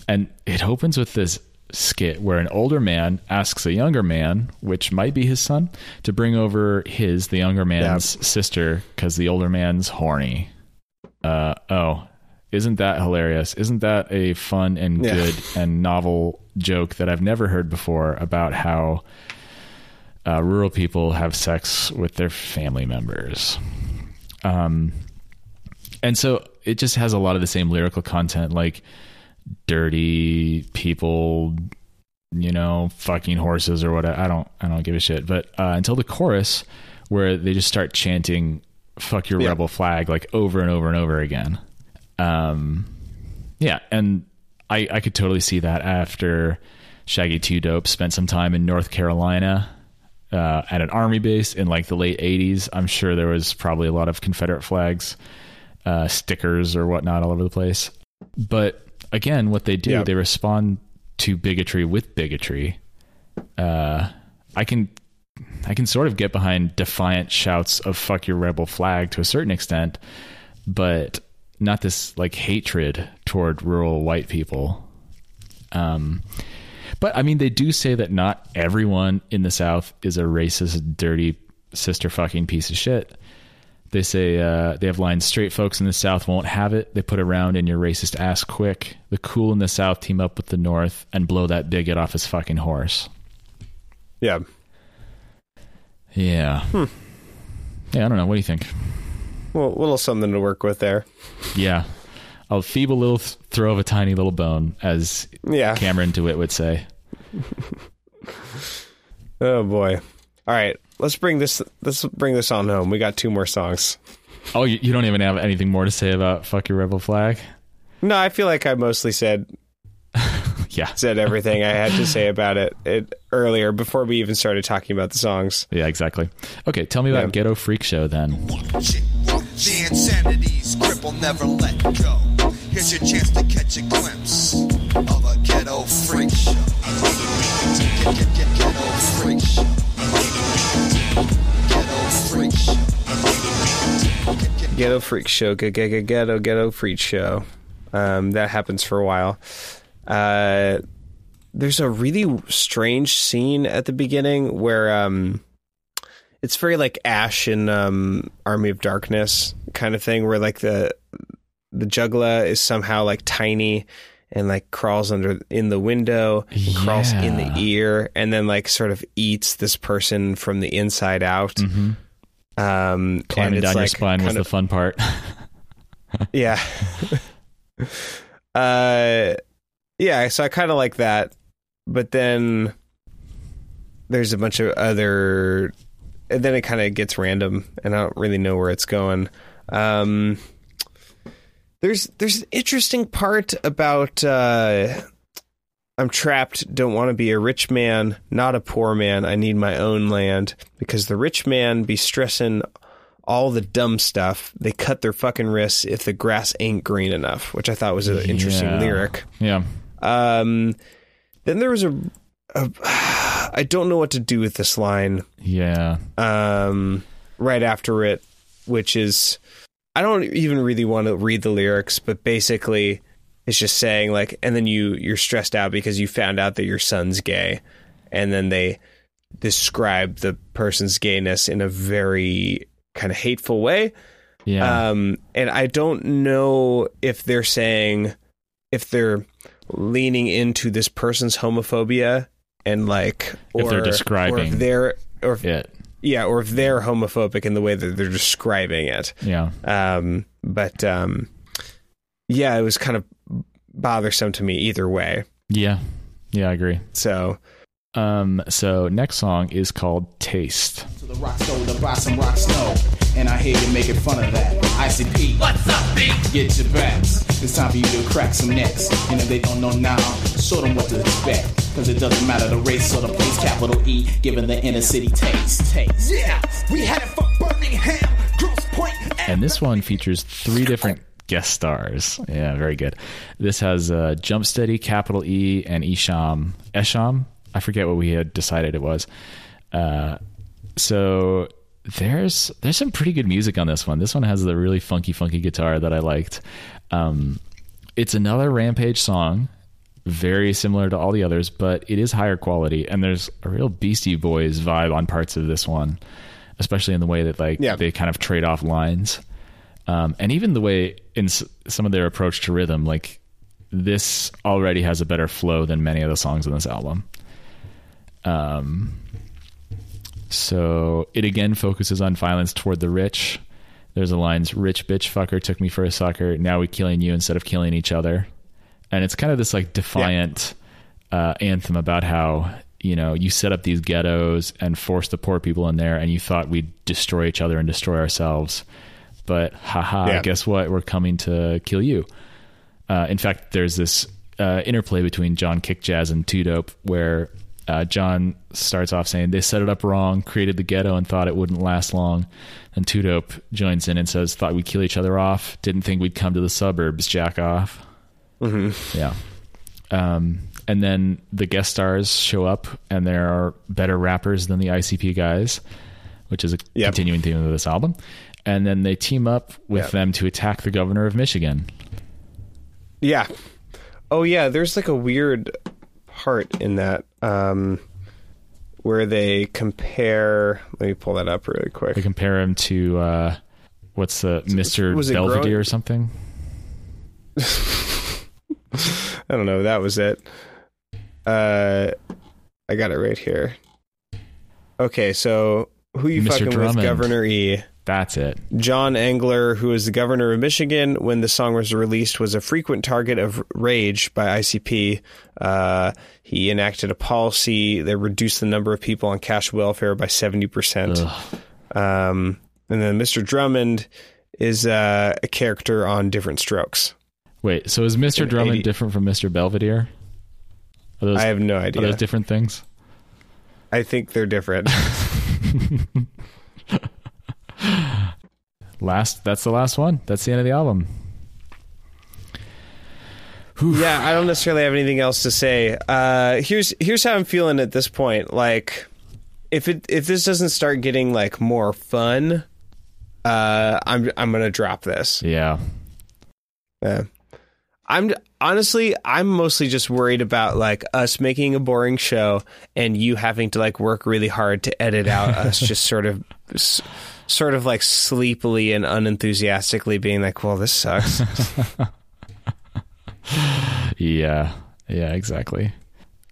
and it opens with this skit where an older man asks a younger man, which might be his son, to bring over his the younger man's yep. sister because the older man's horny. Uh oh, isn't that hilarious? Isn't that a fun and yeah. good and novel joke that I've never heard before about how uh, rural people have sex with their family members? Um, and so it just has a lot of the same lyrical content, like dirty people, you know, fucking horses or whatever. I don't, I don't give a shit. But uh, until the chorus, where they just start chanting "fuck your yeah. rebel flag" like over and over and over again. Um, yeah, and I, I could totally see that after Shaggy two Dope spent some time in North Carolina uh, at an army base in like the late eighties. I'm sure there was probably a lot of Confederate flags, uh, stickers or whatnot all over the place, but. Again, what they do, yep. they respond to bigotry with bigotry. Uh, I can I can sort of get behind defiant shouts of fuck your rebel flag to a certain extent, but not this like hatred toward rural white people. Um, but I mean, they do say that not everyone in the South is a racist, dirty, sister fucking piece of shit. They say uh, they have lines, straight folks in the South won't have it. They put a round in your racist ass quick. The cool in the South team up with the North and blow that bigot off his fucking horse. Yeah. Yeah. Hmm. Yeah, I don't know. What do you think? Well, a little something to work with there. Yeah. A feeble little th- throw of a tiny little bone, as yeah. Cameron DeWitt would say. Oh, boy. All right. Let's bring this let's bring this on home. We got two more songs. Oh, you, you don't even have anything more to say about Fuck Your Rebel Flag? No, I feel like I mostly said yeah. said everything I had to say about it, it earlier before we even started talking about the songs. Yeah, exactly. Okay, tell me about yeah. Ghetto Freak Show then. The insanity's grip will never let go. Here's your chance to catch a glimpse of a ghetto freak show. Get, get, get, ghetto freak show. Ghetto Freak Show, ghetto, ghetto, ghetto freak show. Um, that happens for a while. Uh, there's a really strange scene at the beginning where um, it's very like Ash in um, Army of Darkness kind of thing, where like the the juggler is somehow like tiny and like crawls under in the window, and yeah. crawls in the ear, and then like sort of eats this person from the inside out. Mm-hmm. Um, climbing down like your spine was of, the fun part. yeah. uh, yeah. So I kind of like that, but then there's a bunch of other, and then it kind of gets random, and I don't really know where it's going. Um, there's there's an interesting part about uh, I'm trapped, don't want to be a rich man, not a poor man. I need my own land because the rich man be stressing all the dumb stuff. They cut their fucking wrists if the grass ain't green enough, which I thought was an interesting yeah. lyric. Yeah. Um. Then there was a, a. I don't know what to do with this line. Yeah. Um. Right after it, which is, I don't even really want to read the lyrics, but basically, it's just saying like, and then you you're stressed out because you found out that your son's gay, and then they describe the person's gayness in a very kind of hateful way. Yeah. Um, and I don't know if they're saying, if they're leaning into this person's homophobia and like, or if they're describing, or if they're, or if, it. yeah, or if they're homophobic in the way that they're describing it. Yeah. Um, but um. yeah, it was kind of bothersome to me either way. Yeah. Yeah, I agree. So... Um, so next song is called Taste. To the rock store to buy some rock snow, and I hear you making fun of that. I C P, what's up, B? Get your backs. It's time for you to crack some necks. And if they don't know now, show them what to expect. Cause it doesn't matter the race or the place, capital E, giving the inner city taste. Taste. Yeah, we had it for Birmingham, Grosse Point. And, and this one features three different guest stars. Yeah, very good. This has uh, Jump Steady, Capital E, and Esham. Esham? I forget what we had decided it was. Uh, so there's there's some pretty good music on this one. This one has the really funky, funky guitar that I liked. Um, it's another Rampage song, very similar to all the others, but it is higher quality. And there's a real Beastie Boys vibe on parts of this one, especially in the way that like yeah. they kind of trade off lines. Um, and even the way in s- some of their approach to rhythm, like this already has a better flow than many of the songs on this album. Um, so it again focuses on violence toward the rich. There's the lines, rich bitch fucker took me for a sucker. Now we killing you instead of killing each other. And it's kind of this like defiant, yeah. uh, anthem about how, you know, you set up these ghettos and force the poor people in there. And you thought we'd destroy each other and destroy ourselves, but haha, yeah. guess what? We're coming to kill you. Uh, in fact, there's this, uh, interplay between John Kick Jazz and two Dope where, Uh, John starts off saying they set it up wrong, created the ghetto and thought it wouldn't last long. And two Dope joins in and says, thought we'd kill each other off. Didn't think we'd come to the suburbs, jack off. Mm-hmm. Yeah. Um, and then the guest stars show up and there are better rappers than the I C P guys, which is a yep. continuing theme of this album. And then they team up with yep. them to attack the governor of Michigan. Yeah. Oh yeah. There's like a weird part in that um where they compare, let me pull that up really quick, they compare him to uh what's the Mister Belvedere or something. I don't know, that was it. uh I got it right here. Okay, so who you Mister fucking Drummond with? Governor E. That's it. John Engler, who is the governor of Michigan when the song was released, was a frequent target of rage by I C P. Uh, he enacted a policy that reduced the number of people on cash welfare by seventy percent. Um, and then Mister Drummond is uh, a character on Different Strokes. Wait, so is Mister Drummond eighty different from Mister Belvedere? Are those, I have no idea. Are those different things? I think they're different. Last, that's the last one. That's the end of the album. Whew. Yeah, I don't necessarily have anything else to say. Uh, here's here's how I'm feeling at this point. Like, if it if this doesn't start getting like more fun, uh, I'm I'm gonna drop this. Yeah. Yeah. I'm honestly, I'm mostly just worried about like us making a boring show and you having to like work really hard to edit out us just sort of. S- sort of like sleepily and unenthusiastically being like, well, this sucks. yeah. Yeah, exactly.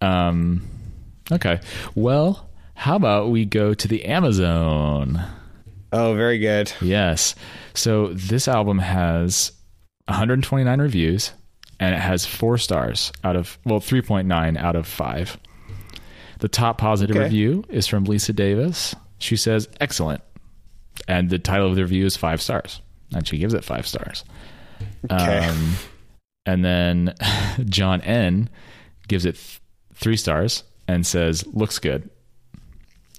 Um, okay. Well, how about we go to the Amazon? Oh, very good. Yes. So this album has one hundred twenty-nine reviews and it has four stars out of, well, three point nine out of five. The top positive okay. review is from Lisa Davis. She says, excellent. And the title of the review is five stars. And she gives it five stars. Okay. Um, and then John N. gives it th- three stars and says, looks good.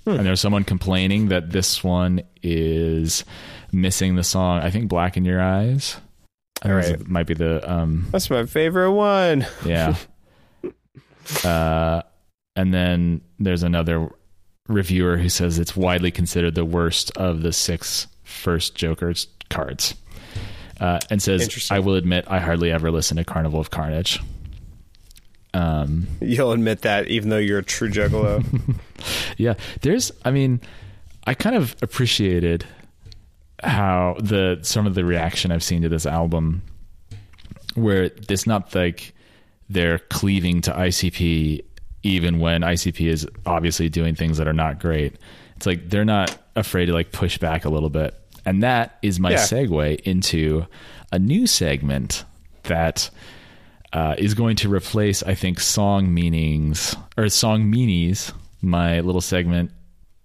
Hmm. And there's someone complaining that this one is missing the song, I think, Black in Your Eyes. All right. It might be the... Um, That's my favorite one. yeah. Uh, and then there's another... reviewer who says it's widely considered the worst of the six first Joker's cards, uh, and says, I will admit I hardly ever listen to Carnival of Carnage. Um, You'll admit that even though you're a true juggalo. yeah. There's, I mean, I kind of appreciated how the, some of the reaction I've seen to this album where it's not like they're cleaving to I C P even when I C P is obviously doing things that are not great. It's like they're not afraid to like push back a little bit. And that is my yeah. segue into a new segment that uh, is going to replace, I think, song meanings or song meanies, my little segment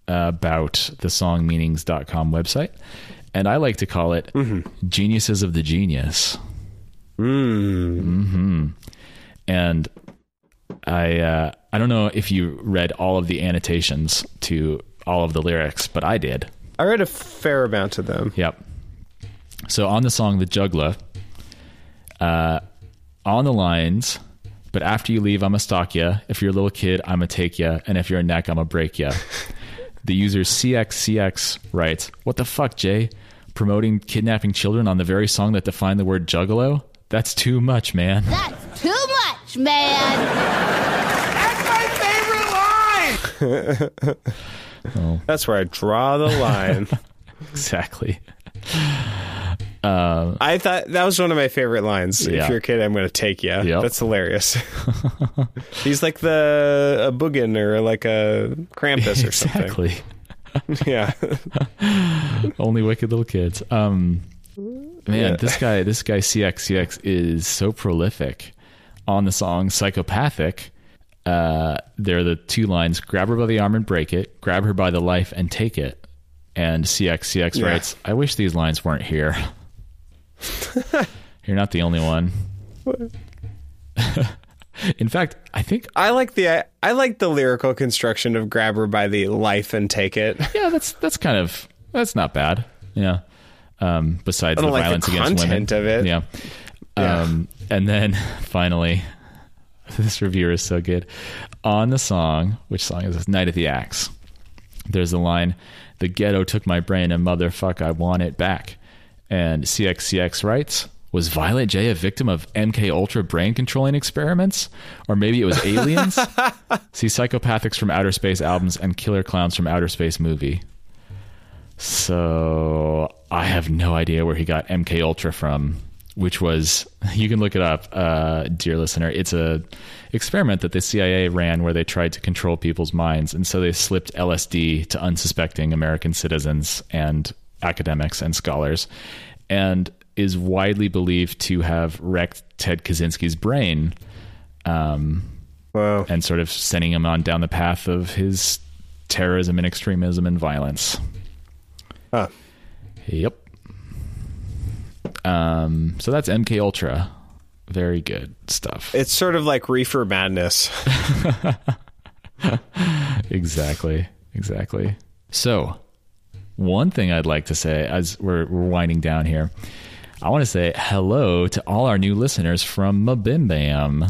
uh, about the song meanings dot com website. And I like to call it mm-hmm. Geniuses of the Genius. Mm. Mm-hmm. And I, uh, I don't know if you read all of the annotations to all of the lyrics, but I did. I read a fair amount of them. Yep. So on the song, The Juggler, uh, on the lines, but after you leave, I'm a stalk ya. If you're a little kid, I'm a take ya. And if you're a neck, I'm a break ya. The user C X C X writes, what the fuck, Jay? Promoting kidnapping children on the very song that defined the word juggalo? That's too much, man. That's too much, man. That's my favorite line. Oh. That's where I draw the line. Exactly. Uh, I thought that was one of my favorite lines. Yeah. If you're a kid, I'm going to take you. Yep. That's hilarious. He's like the a Boogin or like a Krampus or exactly. something. Yeah. Only wicked little kids. Um, man, yeah. this guy, this guy C X C X is so prolific on the song Psychopathic. Uh, there are the two lines, grab her by the arm and break it, grab her by the life and take it. And C X C X yeah. writes, I wish these lines weren't here. You're not the only one. In fact, I think I like the, I, I like the lyrical construction of grab her by the life and take it. Yeah. That's, that's kind of, that's not bad. Yeah. Um, besides the like violence the against women of it. Yeah. yeah. Um, and then finally, this reviewer is so good. On the song, which song is this? Night of the Axe. There's the line, the ghetto took my brain and motherfuck, I want it back. And C X C X writes, was Violent J a victim of M K Ultra brain controlling experiments? Or maybe it was aliens? See Psychopathics from Outer Space albums and Killer Clowns from Outer Space movie. So I have no idea where he got M K Ultra from. Which was, you can look it up, uh, dear listener. It's a experiment that the C I A ran where they tried to control people's minds. And so they slipped L S D to unsuspecting American citizens and academics and scholars, and is widely believed to have wrecked Ted Kaczynski's brain. Um, wow. And sort of sending him on down the path of his terrorism and extremism and violence. Huh. Yep. Um, so that's M K Ultra. Very good stuff. It's sort of like reefer madness. Exactly. Exactly. So one thing I'd like to say as we're, we're winding down here, I want to say hello to all our new listeners from Mabim Bam.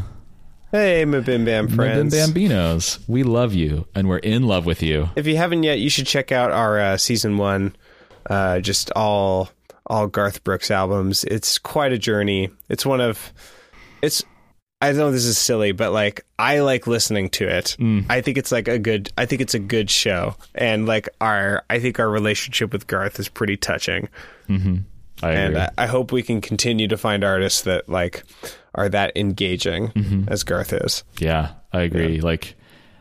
Hey, Mabim Bam friends. Mabim Bambinos. We love you and we're in love with you. If you haven't yet, you should check out our uh, season one, uh, just all... all Garth Brooks albums. It's quite a journey. It's one of, it's, I know this is silly, but like, I like listening to it. Mm. I think it's like a good, I think it's a good show. And like our, I think our relationship with Garth is pretty touching. Mm-hmm. I and agree. I, I hope we can continue to find artists that like are that engaging mm-hmm. as Garth is. Yeah, I agree. Yeah. Like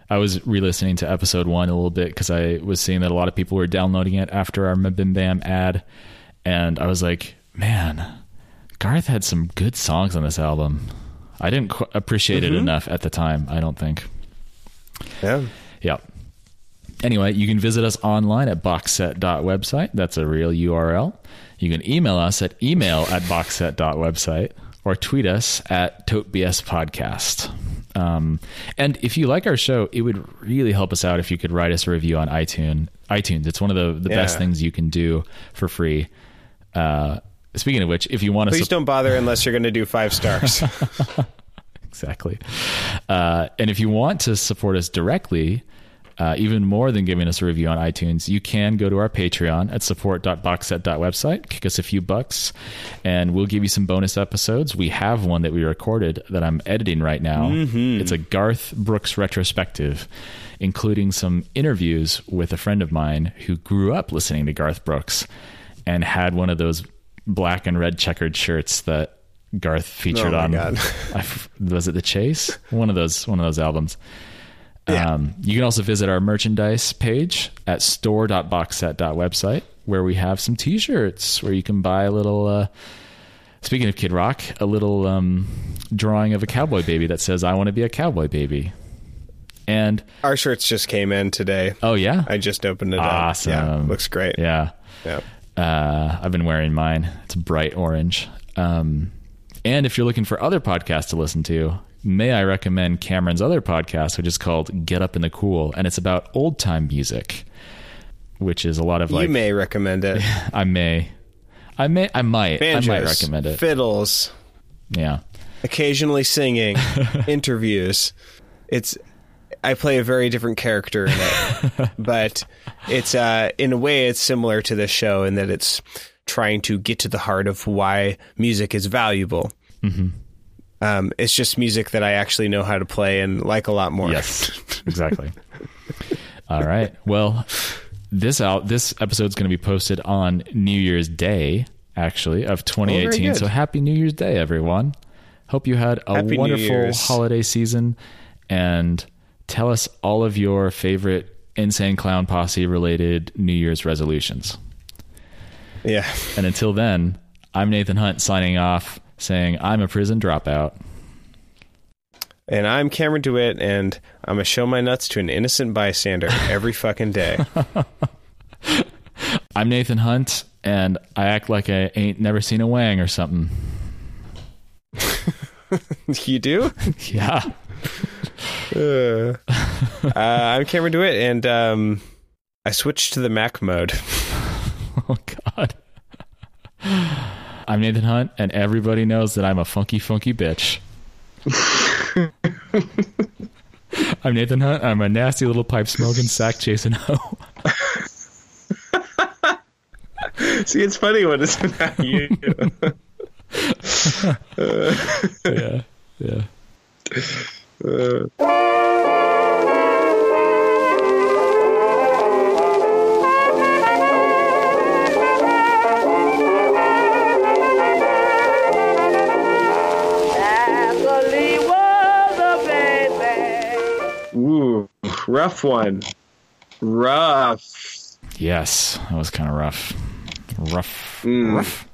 I was re-listening to episode one a little bit because I was seeing that a lot of people were downloading it after our Mabim Bam ad. And I was like, man, Garth had some good songs on this album. I didn't qu- appreciate mm-hmm. it enough at the time, I don't think. Yeah. Yeah. Anyway, you can visit us online at box set dot website. That's a real U R L. You can email us at email at boxset.website or tweet us at Tote B S Podcast. Um, and if you like our show, it would really help us out if you could write us a review on iTunes. iTunes. It's one of the, the yeah. best things you can do for free. Uh, speaking of which, if you want to, please su- don't bother unless you're going to do five stars. Exactly. Uh, and if you want to support us directly, uh, even more than giving us a review on iTunes, you can go to our Patreon at support dot boxset dot website, kick us a few bucks, and we'll give you some bonus episodes. We have one that we recorded that I'm editing right now. Mm-hmm. It's a Garth Brooks retrospective, including some interviews with a friend of mine who grew up listening to Garth Brooks and had one of those black and red checkered shirts that Garth featured oh on. I, was it The Chase? One of those, one of those albums. Yeah. Um, you can also visit our merchandise page at store dot boxset dot website, where we have some t-shirts where you can buy little, uh, Speaking of Kid Rock, a little um, drawing of a cowboy baby that says, "I want to be a cowboy baby." And our shirts just came in today. Oh yeah, I just opened it awesome. up. Awesome, yeah, looks great. Yeah, yeah. Uh, I've been wearing mine. It's bright orange. Um, and if you're looking for other podcasts to listen to, may I recommend Cameron's other podcast, which is called "Get Up in the Cool," and it's about old time music, which is a lot of like. You may recommend it. I may. I may. I might. Banjos, I might recommend it. Fiddles. Yeah. Occasionally singing. Interviews. It's. I play a very different character in it, but it's uh, in a way it's similar to this show in that it's trying to get to the heart of why music is valuable. Mm-hmm. Um, it's just music that I actually know how to play and like a lot more. Yes, exactly. All right. Well, this out this episode's going to be posted on New Year's Day, actually, of twenty eighteen. Oh, so happy New Year's Day, everyone. Hope you had a happy wonderful holiday season, and tell us all of your favorite Insane Clown Posse related New Year's resolutions. Yeah. And until then, I'm Nathan Hunt signing off, saying I'm a prison dropout. And I'm Cameron DeWitt, and I'm going to show my nuts to an innocent bystander every fucking day. I'm Nathan Hunt, and I act like I ain't never seen a wang or something. You do? Yeah. Uh, uh, I'm Cameron DeWitt, and um, I switched to the Mac mode. Oh, God. I'm Nathan Hunt, and everybody knows that I'm a funky, funky bitch. I'm Nathan Hunt. I'm a nasty little pipe-smoking, sack-chasing hoe. See, it's funny when it's not you. uh. Yeah, yeah. Uh. Ooh, rough one. Rough. Yes, that was kind of rough. Rough. Mm. Rough.